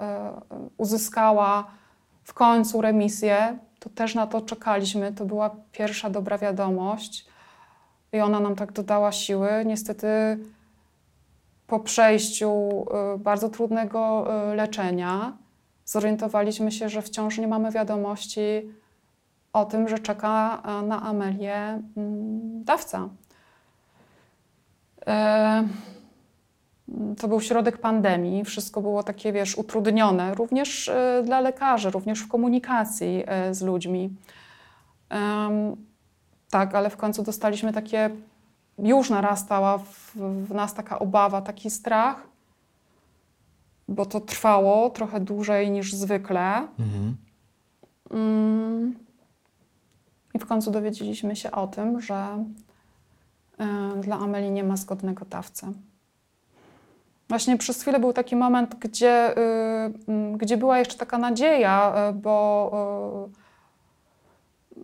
uzyskała w końcu remisję, to też na to czekaliśmy, to była pierwsza dobra wiadomość i ona nam tak dodała siły. Niestety po przejściu bardzo trudnego leczenia zorientowaliśmy się, że wciąż nie mamy wiadomości o tym, że czeka na Amelię dawca. To był środek pandemii, wszystko było takie, wiesz, utrudnione, również y, dla lekarzy, również w komunikacji y, z ludźmi. Um, tak, ale w końcu dostaliśmy takie, już narastała w, w nas taka obawa, taki strach, bo to trwało trochę dłużej niż zwykle. Mhm. Um, I w końcu dowiedzieliśmy się o tym, że y, dla Ameli nie ma zgodnego dawcy. Właśnie przez chwilę był taki moment, gdzie, yy, gdzie była jeszcze taka nadzieja, yy, bo yy,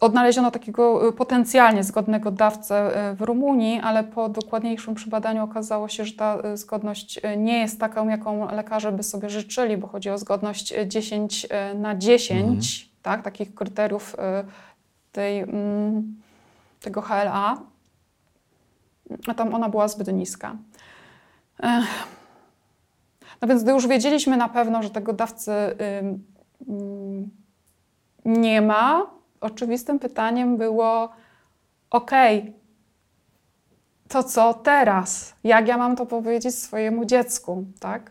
odnaleziono takiego potencjalnie zgodnego dawcę w Rumunii, ale po dokładniejszym przebadaniu okazało się, że ta zgodność nie jest taką, jaką lekarze by sobie życzyli, bo chodzi o zgodność dziesięć na dziesięć, mhm. tak, takich kryteriów yy, tej, yy, tego H L A. A tam ona była zbyt niska. No więc gdy już wiedzieliśmy na pewno, że tego dawcy nie ma, oczywistym pytaniem było ok, to co teraz? Jak ja mam to powiedzieć swojemu dziecku, tak?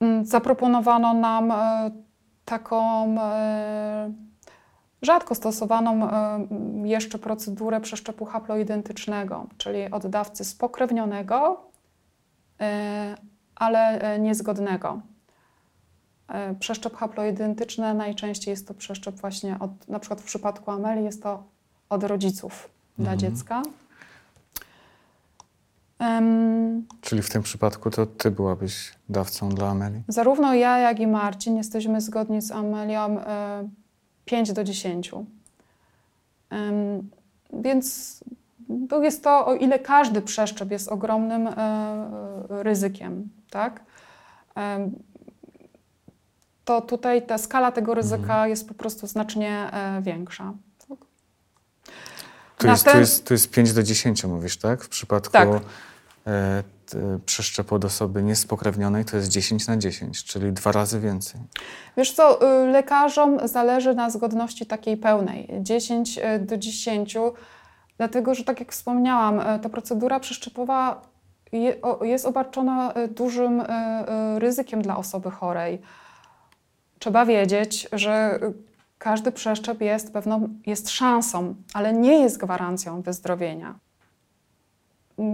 Um. Zaproponowano nam taką e, rzadko stosowaną e, jeszcze procedurę przeszczepu haploidentycznego, czyli od dawcy spokrewnionego, e, ale niezgodnego. E, przeszczep haploidentyczny najczęściej jest to przeszczep właśnie, od, na przykład w przypadku Ameli jest to od rodziców mhm. dla dziecka. Um, Czyli w tym przypadku to ty byłabyś dawcą dla Amelii? Zarówno ja, jak i Marcin jesteśmy zgodni z Amelią y, pięć do dziesięciu. Um, więc to jest to, o ile każdy przeszczep jest ogromnym y, y, ryzykiem, tak? Um, to tutaj ta skala tego ryzyka mm. jest po prostu znacznie y, większa. Tak? Tu, jest, ten... tu, jest, tu jest pięć do dziesięciu mówisz, tak? W przypadku tak. E, t, przeszczepu od osoby niespokrewnionej to jest dziesięć na dziesięć, czyli dwa razy więcej. Wiesz co, y, lekarzom zależy na zgodności takiej pełnej, dziesięć do dziesięciu, dlatego że tak jak wspomniałam, ta procedura przeszczepowa jest obarczona dużym ryzykiem dla osoby chorej. Trzeba wiedzieć, że każdy przeszczep jest pewną, jest szansą, ale nie jest gwarancją wyzdrowienia.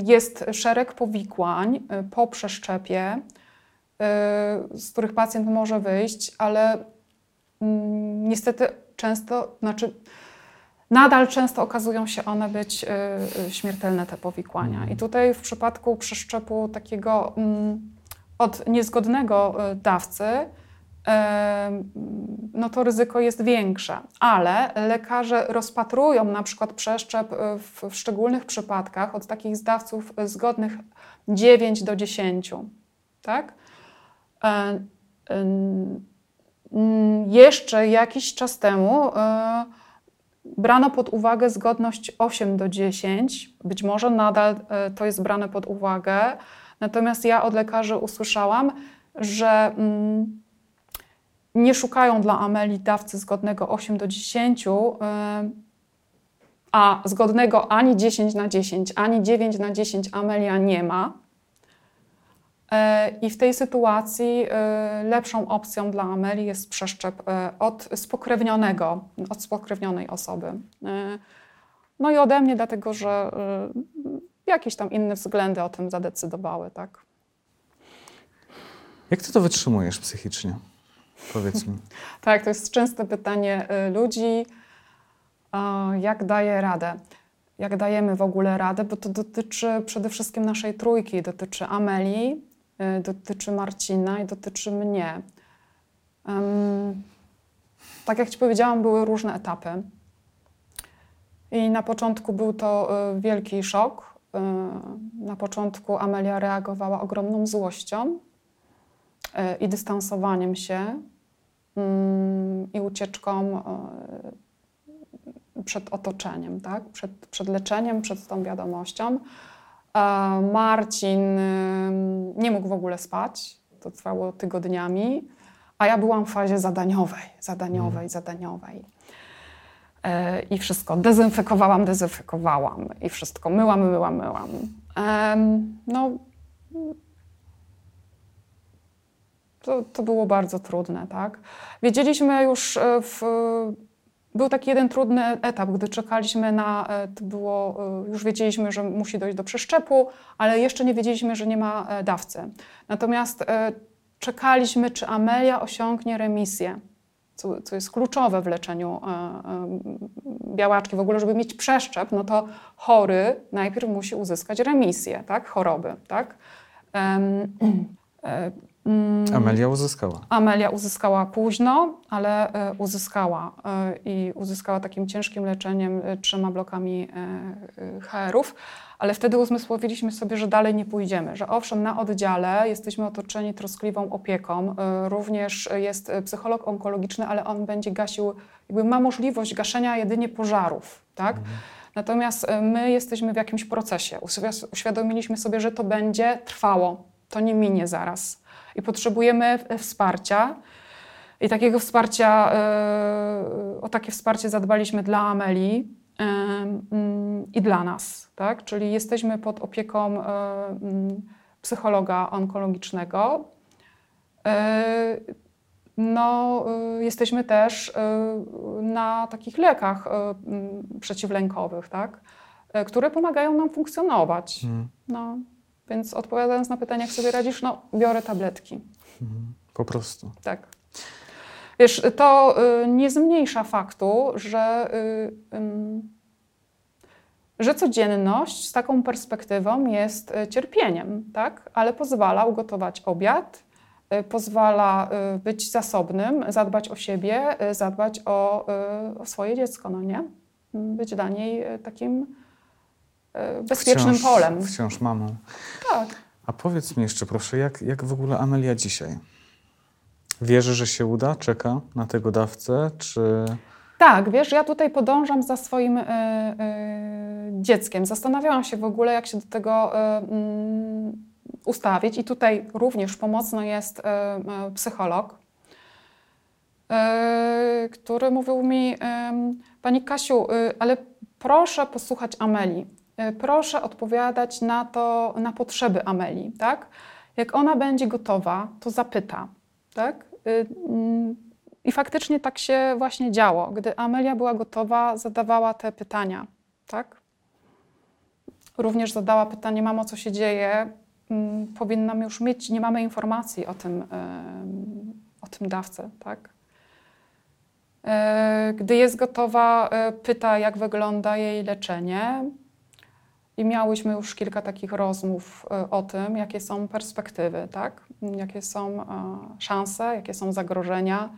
Jest szereg powikłań po przeszczepie, z których pacjent może wyjść, ale niestety często, znaczy nadal często okazują się one być y, y, śmiertelne, te powikłania. I tutaj w przypadku przeszczepu takiego mm, od niezgodnego y, dawcy, y, no to ryzyko jest większe. Ale lekarze rozpatrują na przykład przeszczep w, w szczególnych przypadkach od takich dawców zgodnych dziewięć do dziesięciu. Tak? Y, y, y, jeszcze jakiś czas temu y, brano pod uwagę zgodność osiem do dziesięciu, być może nadal to jest brane pod uwagę. Natomiast ja od lekarzy usłyszałam, że mm, nie szukają dla Amelii dawcy zgodnego osiem do dziesięciu, a zgodnego ani dziesięć na dziesięć, ani dziewięć na dziesięć Amelia nie ma. I w tej sytuacji lepszą opcją dla Amelii jest przeszczep od spokrewnionego, od spokrewnionej osoby. No i ode mnie, dlatego że jakieś tam inne względy o tym zadecydowały, tak. Jak ty to wytrzymujesz psychicznie? Powiedz mi. Tak, to jest częste pytanie ludzi. Jak daję radę? Jak dajemy w ogóle radę? Bo to dotyczy przede wszystkim naszej trójki. Dotyczy Amelii, dotyczy Marcina i dotyczy mnie. Um, tak jak ci powiedziałam, były różne etapy. I na początku był to y, wielki szok. Y, na początku Amelia reagowała ogromną złością y, i dystansowaniem się y, i ucieczką y, przed otoczeniem, tak? przed, przed leczeniem, przed tą wiadomością. Marcin nie mógł w ogóle spać, to trwało tygodniami, a ja byłam w fazie zadaniowej, zadaniowej, zadaniowej. I wszystko dezynfekowałam, dezynfekowałam i wszystko myłam, myłam, myłam. No, to, to było bardzo trudne, tak? Wiedzieliśmy już w... Był taki jeden trudny etap, gdy czekaliśmy na, to było, już wiedzieliśmy, że musi dojść do przeszczepu, ale jeszcze nie wiedzieliśmy, że nie ma dawcy. Natomiast czekaliśmy, czy Amelia osiągnie remisję, co, co jest kluczowe w leczeniu białaczki. W ogóle, żeby mieć przeszczep, no to chory najpierw musi uzyskać remisję, tak, choroby, tak. Um, Mm, Amelia uzyskała. Amelia uzyskała późno, ale y, uzyskała. Y, I uzyskała takim ciężkim leczeniem y, trzema blokami y, y, H R-ów. Ale wtedy uzmysłowiliśmy sobie, że dalej nie pójdziemy. Że owszem, na oddziale jesteśmy otoczeni troskliwą opieką. Y, również jest psycholog onkologiczny, ale on będzie gasił, jakby ma możliwość gaszenia jedynie pożarów, tak? Mm. Natomiast my jesteśmy w jakimś procesie. Uświ- uświadomiliśmy sobie, że to będzie trwało. To nie minie zaraz. I potrzebujemy wsparcia. I takiego wsparcia, yy, o takie wsparcie zadbaliśmy dla Amelii yy, yy, i dla nas, tak? Czyli jesteśmy pod opieką yy, psychologa onkologicznego. Yy, no, yy, jesteśmy też yy, na takich lekach yy, przeciwlękowych, tak? Yy, które pomagają nam funkcjonować. Mm. No. Więc odpowiadając na pytanie, jak sobie radzisz, no biorę tabletki. Po prostu. Tak. Wiesz, to y, nie zmniejsza faktu, że y, y, że codzienność z taką perspektywą jest cierpieniem, tak? Ale pozwala ugotować obiad, pozwala być zasobnym, zadbać o siebie, zadbać o, o swoje dziecko, no nie? Być dla niej takim bezpiecznym wciąż, polem. Wciąż mamą. Tak. A powiedz mi jeszcze, proszę, jak, jak w ogóle Amelia dzisiaj? Wierzy, że się uda? Czeka na tego dawcę? Czy... Tak, wiesz, ja tutaj podążam za swoim y, y, dzieckiem. Zastanawiałam się w ogóle, jak się do tego y, y, ustawić. I tutaj również pomocny jest y, y, psycholog, y, który mówił mi, y, pani Kasiu, y, ale proszę posłuchać Amelii. Y, proszę odpowiadać na to, na potrzeby Amelii, tak? Jak ona będzie gotowa, to zapyta, tak? Y, y, I faktycznie tak się właśnie działo. Gdy Amelia była gotowa, zadawała te pytania, tak? Również zadała pytanie, mamo, co się dzieje? Powinnam już mieć, nie mamy informacji o tym, o tym dawcy, tak? Gdy jest gotowa, pyta, jak wygląda jej leczenie. I miałyśmy już kilka takich rozmów o tym, jakie są perspektywy, tak? Jakie są szanse, jakie są zagrożenia.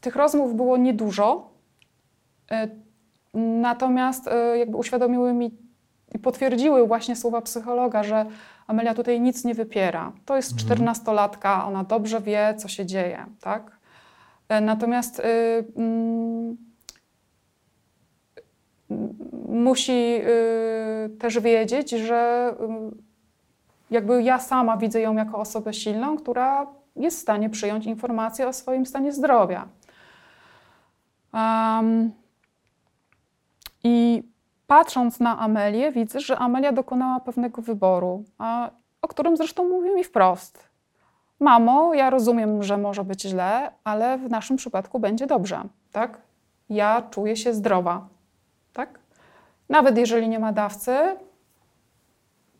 Tych rozmów było niedużo, natomiast jakby uświadomiły mi i potwierdziły właśnie słowa psychologa, że Amelia tutaj nic nie wypiera. To jest czternastolatka, ona dobrze wie, co się dzieje, tak? Natomiast musi też wiedzieć, że jakby ja sama widzę ją jako osobę silną, która jest w stanie przyjąć informacje o swoim stanie zdrowia. Um, I patrząc na Amelię, widzę, że Amelia dokonała pewnego wyboru, a, o którym zresztą mówi mi wprost. Mamo, ja rozumiem, że może być źle, ale w naszym przypadku będzie dobrze, tak? Ja czuję się zdrowa, tak? Nawet jeżeli nie ma dawcy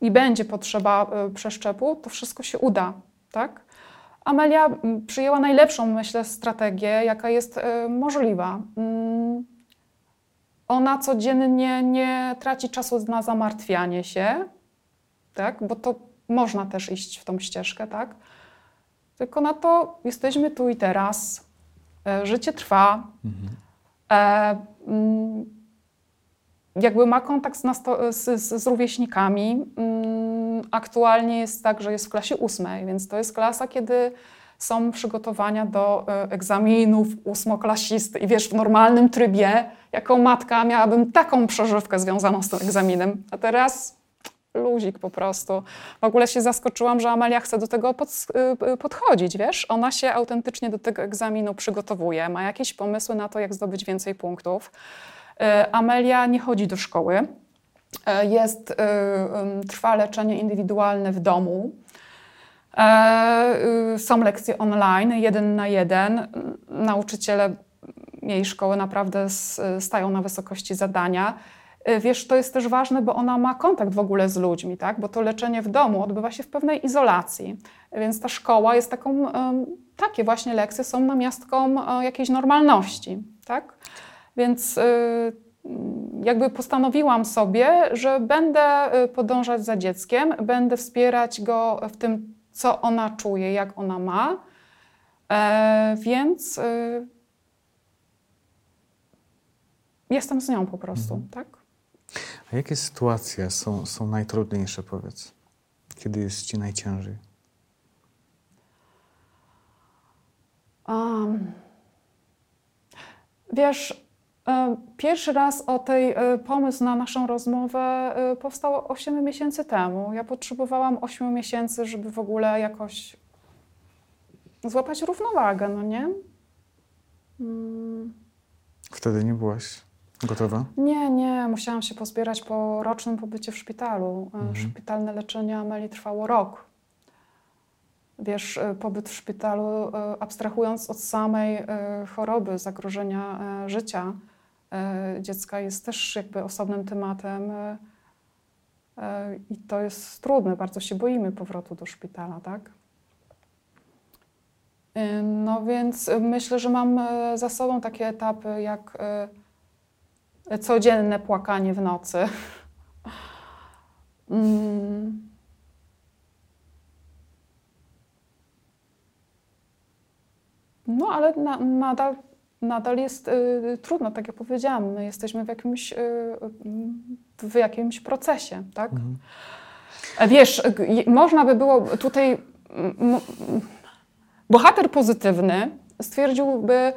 i będzie potrzeba y, przeszczepu, to wszystko się uda, tak? Amelia przyjęła najlepszą, myślę, strategię, jaka jest y, możliwa. Y, ona codziennie nie traci czasu na zamartwianie się, tak? Bo to można też iść w tą ścieżkę, tak? Tylko na to jesteśmy tu i teraz, y, życie trwa. Mhm. E, y, jakby ma kontakt z, nasto- z, z, z rówieśnikami. Aktualnie jest tak, że jest w klasie ósmej, więc to jest klasa, kiedy są przygotowania do egzaminów ósmoklasisty. I wiesz, w normalnym trybie, jako matka miałabym taką przeżywkę związaną z tym egzaminem. A teraz luzik po prostu. W ogóle się zaskoczyłam, że Amelia chce do tego pod, podchodzić, wiesz? Ona się autentycznie do tego egzaminu przygotowuje, ma jakieś pomysły na to, jak zdobyć więcej punktów. Amelia nie chodzi do szkoły, jest, trwa leczenie indywidualne w domu, są lekcje online, jeden na jeden. Nauczyciele jej szkoły naprawdę stają na wysokości zadania. Wiesz, to jest też ważne, bo ona ma kontakt w ogóle z ludźmi, tak? Bo to leczenie w domu odbywa się w pewnej izolacji, więc ta szkoła jest taką, takie właśnie lekcje są namiastką jakiejś normalności, tak? Więc y, jakby postanowiłam sobie, że będę podążać za dzieckiem, będę wspierać go w tym, co ona czuje, jak ona ma. E, więc y, jestem z nią po prostu, mhm. tak? A jakie sytuacje są, są najtrudniejsze, powiedz? Kiedy jest ci najciężej? Um, wiesz... Pierwszy raz o tej pomysł na naszą rozmowę powstał osiem miesięcy temu. Ja potrzebowałam ośmiu miesięcy, żeby w ogóle jakoś złapać równowagę, no nie? Wtedy nie byłaś gotowa? Nie, nie. Musiałam się pozbierać po rocznym pobycie w szpitalu. Mhm. Szpitalne leczenie Ameli trwało rok. Wiesz, pobyt w szpitalu, abstrahując od samej choroby, zagrożenia życia dziecka, jest też jakby osobnym tematem i to jest trudne, bardzo się boimy powrotu do szpitala, tak? No więc myślę, że mam za sobą takie etapy jak codzienne płakanie w nocy. Mm. No ale na, nadal, nadal jest y, trudno, tak jak powiedziałam, my jesteśmy w jakimś, y, w jakimś procesie, tak? Mhm. Wiesz, można by było tutaj, m, bohater pozytywny stwierdziłby,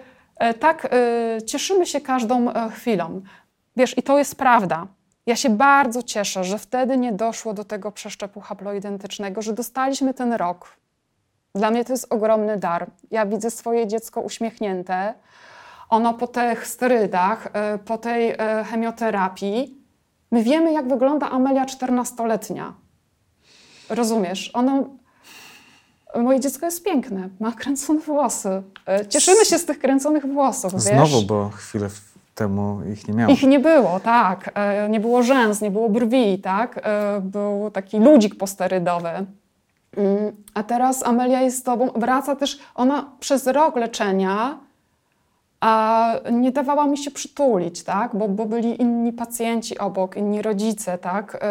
tak, y, cieszymy się każdą chwilą. Wiesz, i to jest prawda. Ja się bardzo cieszę, że wtedy nie doszło do tego przeszczepu haploidentycznego, że dostaliśmy ten rok. Dla mnie to jest ogromny dar. Ja widzę swoje dziecko uśmiechnięte. Ono po tych sterydach, po tej chemioterapii. My wiemy, jak wygląda Amelia czternastoletnia. Rozumiesz? Ono... Moje dziecko jest piękne, ma kręcone włosy. Cieszymy się z tych kręconych włosów, wiesz? Znowu, bo chwilę temu ich nie miało. Ich nie było, tak. Nie było rzęs, nie było brwi, tak? Był taki ludzik posterydowy. A teraz Amelia jest z tobą, wraca też, ona przez rok leczenia a nie dawała mi się przytulić, tak? Bo, bo byli inni pacjenci obok, inni rodzice, tak?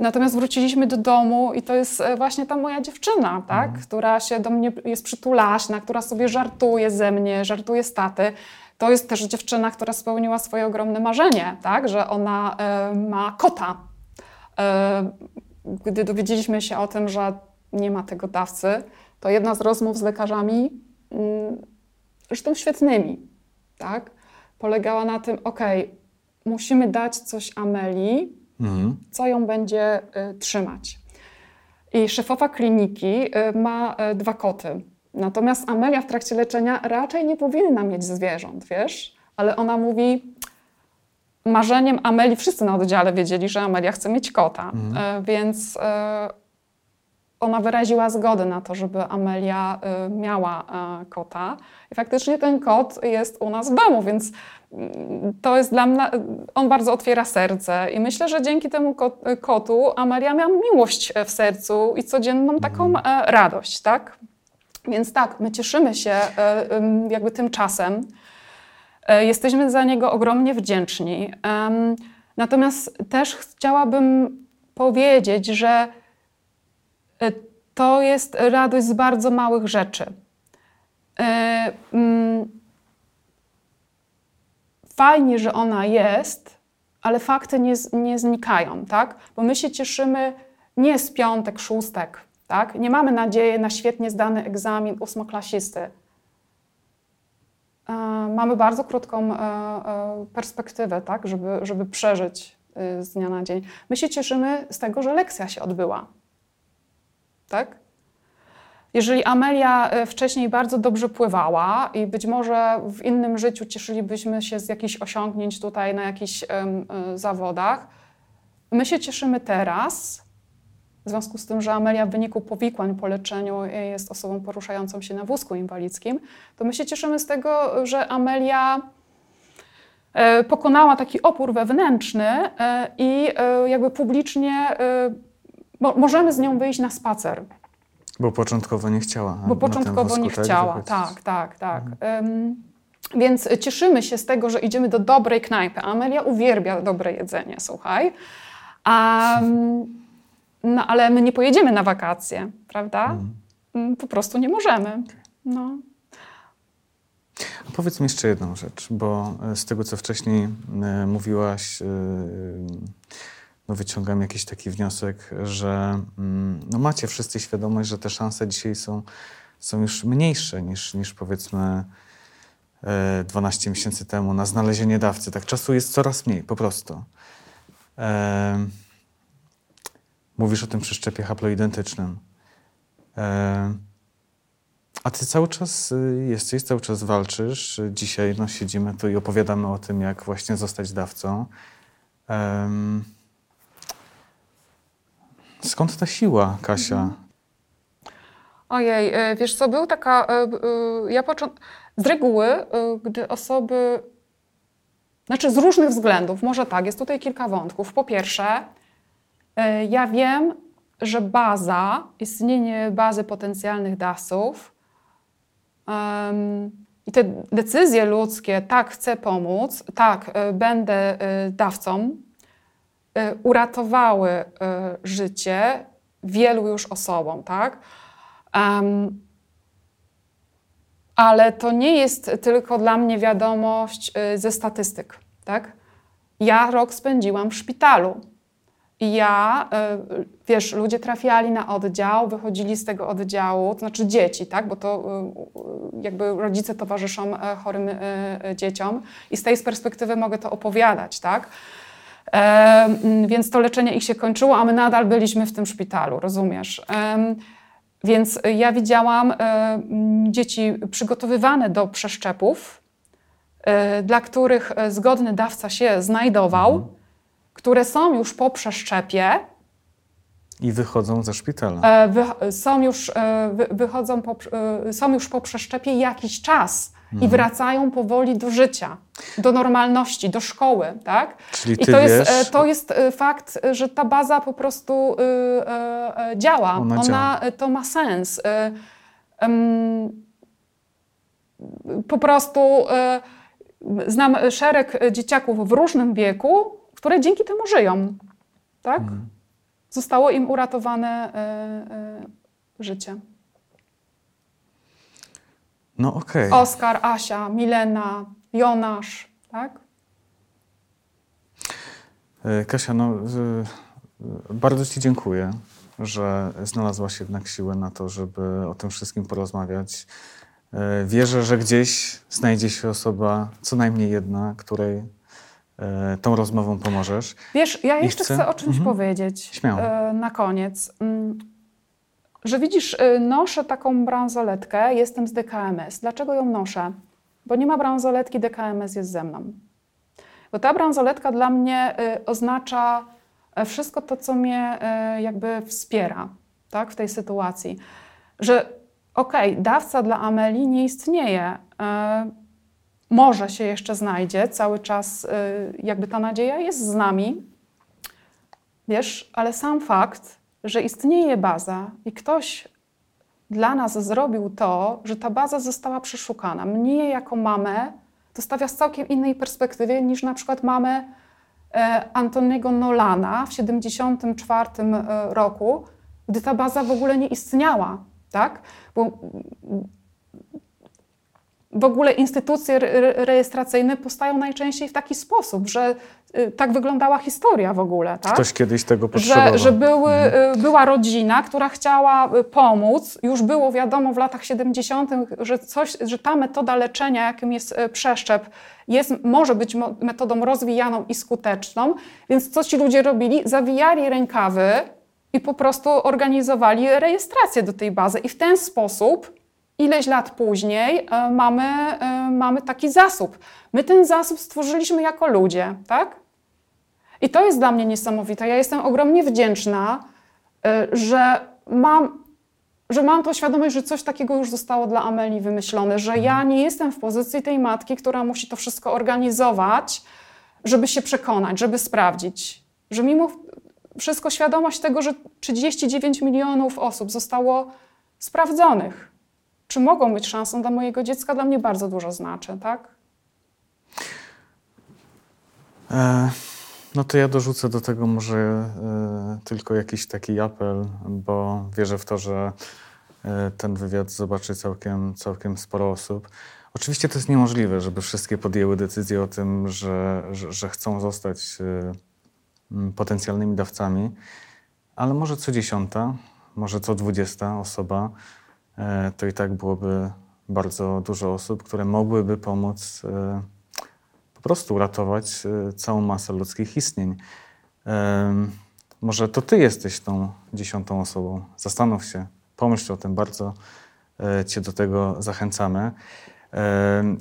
Natomiast wróciliśmy do domu i to jest właśnie ta moja dziewczyna, tak? Mhm. Która się do mnie jest przytulaśna, która sobie żartuje ze mnie, żartuje z taty. To jest też dziewczyna, która spełniła swoje ogromne marzenie, tak? Że ona y, ma kota. Y, Gdy dowiedzieliśmy się o tym, że nie ma tego dawcy, to jedna z rozmów z lekarzami, zresztą świetnymi, tak, polegała na tym, okej, okay, musimy dać coś Amelii, mhm. co ją będzie y, trzymać. I szefowa kliniki y, ma y, dwa koty. Natomiast Amelia w trakcie leczenia raczej nie powinna mieć zwierząt, wiesz? Ale ona mówi... Marzeniem Ameli, wszyscy na oddziale wiedzieli, że Amelia chce mieć kota, mhm. więc ona wyraziła zgodę na to, żeby Amelia miała kota. I faktycznie ten kot jest u nas w domu, więc to jest dla mnie, on bardzo otwiera serce. I myślę, że dzięki temu kotu Amelia miała miłość w sercu i codzienną taką mhm. radość, tak? Więc tak, my cieszymy się jakby tym czasem. Jesteśmy za niego ogromnie wdzięczni. Um, natomiast też chciałabym powiedzieć, że to jest radość z bardzo małych rzeczy. E, mm, fajnie, że ona jest, ale fakty nie, nie znikają, tak? Bo my się cieszymy nie z piątek, szóstek, tak? Nie mamy nadziei na świetnie zdany egzamin ósmoklasisty. Mamy bardzo krótką perspektywę, tak, żeby, żeby przeżyć z dnia na dzień. My się cieszymy z tego, że lekcja się odbyła. Tak? Jeżeli Amelia wcześniej bardzo dobrze pływała i być może w innym życiu cieszylibyśmy się z jakichś osiągnięć tutaj na jakichś um, zawodach, my się cieszymy teraz, w związku z tym, że Amelia w wyniku powikłań po leczeniu jest osobą poruszającą się na wózku inwalidzkim, to my się cieszymy z tego, że Amelia pokonała taki opór wewnętrzny i jakby publicznie możemy z nią wyjść na spacer. Bo początkowo nie chciała. Bo początkowo nie chciała, tak, tak, tak. Mhm. Więc cieszymy się z tego, że idziemy do dobrej knajpy. Amelia uwielbia dobre jedzenie, słuchaj. A... No, ale my nie pojedziemy na wakacje, prawda? Mm. Po prostu nie możemy. No. A powiedz mi jeszcze jedną rzecz, bo z tego, co wcześniej y, mówiłaś, y, no wyciągam jakiś taki wniosek, że y, no macie wszyscy świadomość, że te szanse dzisiaj są, są już mniejsze niż, niż powiedzmy y, dwanaście miesięcy temu na znalezienie dawcy. Tak, czasu jest coraz mniej, po prostu. Y, Mówisz o tym przeszczepie haploidentycznym. E, a ty cały czas jesteś, cały czas walczysz. Dzisiaj no, siedzimy tu i opowiadamy o tym, jak właśnie zostać dawcą. E, skąd ta siła, Kasia? Ojej, wiesz co, był taka... Ja począ... Z reguły, gdy osoby... Znaczy z różnych względów, może tak, jest tutaj kilka wątków. Po pierwsze... Ja wiem, że baza, istnienie bazy potencjalnych dawców um, I te decyzje ludzkie, tak, chcę pomóc, tak, będę dawcą, uratowały życie wielu już osobom, tak? Um, ale to nie jest tylko dla mnie wiadomość ze statystyk, tak? Ja rok spędziłam w szpitalu. I ja, wiesz, ludzie trafiali na oddział, wychodzili z tego oddziału, to znaczy dzieci, tak? Bo to jakby rodzice towarzyszą chorym dzieciom i z tej perspektywy mogę to opowiadać, tak? E, więc to leczenie ich się kończyło, a my nadal byliśmy w tym szpitalu, rozumiesz? E, więc ja widziałam e, dzieci przygotowywane do przeszczepów, e, dla których zgodny dawca się znajdował, które są już po przeszczepie. I wychodzą ze szpitala. E, wy, są, już, e, wy, wychodzą po, e, są już po przeszczepie jakiś czas. Mhm. I wracają powoli do życia, do normalności, do szkoły, tak? Czyli ty I to, wiesz, jest, to jest fakt, że ta baza po prostu y, y, działa. Ona, ona działa. To ma sens. Y, y, y, po prostu y, znam szereg dzieciaków w różnym wieku, które dzięki temu żyją, tak? Mhm. Zostało im uratowane y, y, życie. No okej. Okay. Oskar, Asia, Milena, Jonasz, tak? Kasia, no bardzo ci dziękuję, że znalazłaś jednak siłę na to, żeby o tym wszystkim porozmawiać. Wierzę, że gdzieś znajdzie się osoba, co najmniej jedna, której tą rozmową pomożesz. Wiesz, ja jeszcze chcę... chcę o czymś mhm. powiedzieć. Śmiało. Na koniec. Że widzisz, noszę taką bransoletkę, jestem z D K M S. Dlaczego ją noszę? Bo nie ma bransoletki, D K M S jest ze mną. Bo ta bransoletka dla mnie oznacza wszystko to, co mnie jakby wspiera, tak, w tej sytuacji. Że okej, okay, dawca dla Amelii nie istnieje. Może się jeszcze znajdzie, cały czas jakby ta nadzieja jest z nami. Wiesz, ale sam fakt, że istnieje baza i ktoś dla nas zrobił to, że ta baza została przeszukana. Mnie jako mamę to stawia w całkiem innej perspektywie niż na przykład mamę Anthony'ego Nolana w siedemdziesiątym czwartym roku, gdy ta baza w ogóle nie istniała, tak? Bo w ogóle instytucje rejestracyjne powstają najczęściej w taki sposób, że tak wyglądała historia w ogóle. Tak? Ktoś kiedyś tego potrzebował. Że, że były, mhm. była rodzina, która chciała pomóc. Już było wiadomo w latach siedemdziesiątych, że, coś, że ta metoda leczenia, jakim jest przeszczep, jest, może być metodą rozwijaną i skuteczną. Więc co ci ludzie robili? Zawijali rękawy i po prostu organizowali rejestrację do tej bazy. I w ten sposób ileś lat później y, mamy, y, mamy taki zasób. My ten zasób stworzyliśmy jako ludzie, tak? I to jest dla mnie niesamowite. Ja jestem ogromnie wdzięczna, y, że, mam, że mam tą świadomość, że coś takiego już zostało dla Amelii wymyślone, że ja nie jestem w pozycji tej matki, która musi to wszystko organizować, żeby się przekonać, żeby sprawdzić. Że mimo wszystko świadomość tego, że trzydzieści dziewięć milionów osób zostało sprawdzonych, czy mogą być szansą dla mojego dziecka, dla mnie bardzo dużo znaczy, tak? E, no to ja dorzucę do tego może e, tylko jakiś taki apel, bo wierzę w to, że e, ten wywiad zobaczy całkiem, całkiem sporo osób. Oczywiście to jest niemożliwe, żeby wszystkie podjęły decyzję o tym, że, że, że chcą zostać e, potencjalnymi dawcami, ale może co dziesiąta, może co dwudziesta osoba to i tak byłoby bardzo dużo osób, które mogłyby pomóc po prostu uratować całą masę ludzkich istnień. Może to ty jesteś tą dziesiątą osobą. Zastanów się, pomyśl o tym, bardzo cię do tego zachęcamy.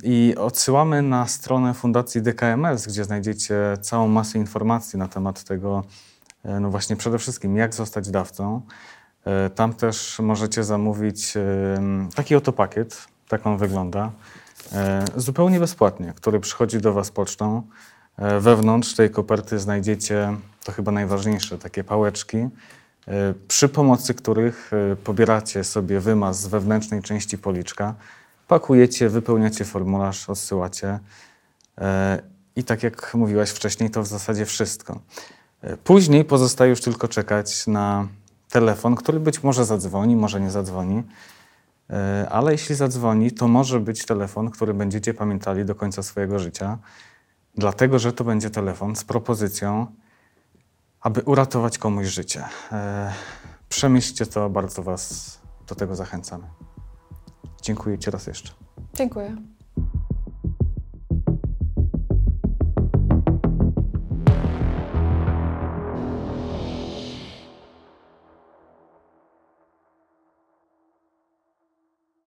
I odsyłamy na stronę Fundacji D K M S, gdzie znajdziecie całą masę informacji na temat tego, no właśnie przede wszystkim jak zostać dawcą. Tam też możecie zamówić taki oto pakiet, tak on wygląda, zupełnie bezpłatnie, który przychodzi do was pocztą. Wewnątrz tej koperty znajdziecie, to chyba najważniejsze, takie pałeczki, przy pomocy których pobieracie sobie wymaz z wewnętrznej części policzka. pakujecie, wypełniacie formularz, odsyłacie i tak jak mówiłaś wcześniej, to w zasadzie wszystko. Później pozostaje już tylko czekać na telefon, który być może zadzwoni, może nie zadzwoni, ale jeśli zadzwoni, to może być telefon, który będziecie pamiętali do końca swojego życia, dlatego że to będzie telefon z propozycją, aby uratować komuś życie. Przemyślcie to, bardzo Was do tego zachęcamy. Dziękuję Ci raz jeszcze. Dziękuję.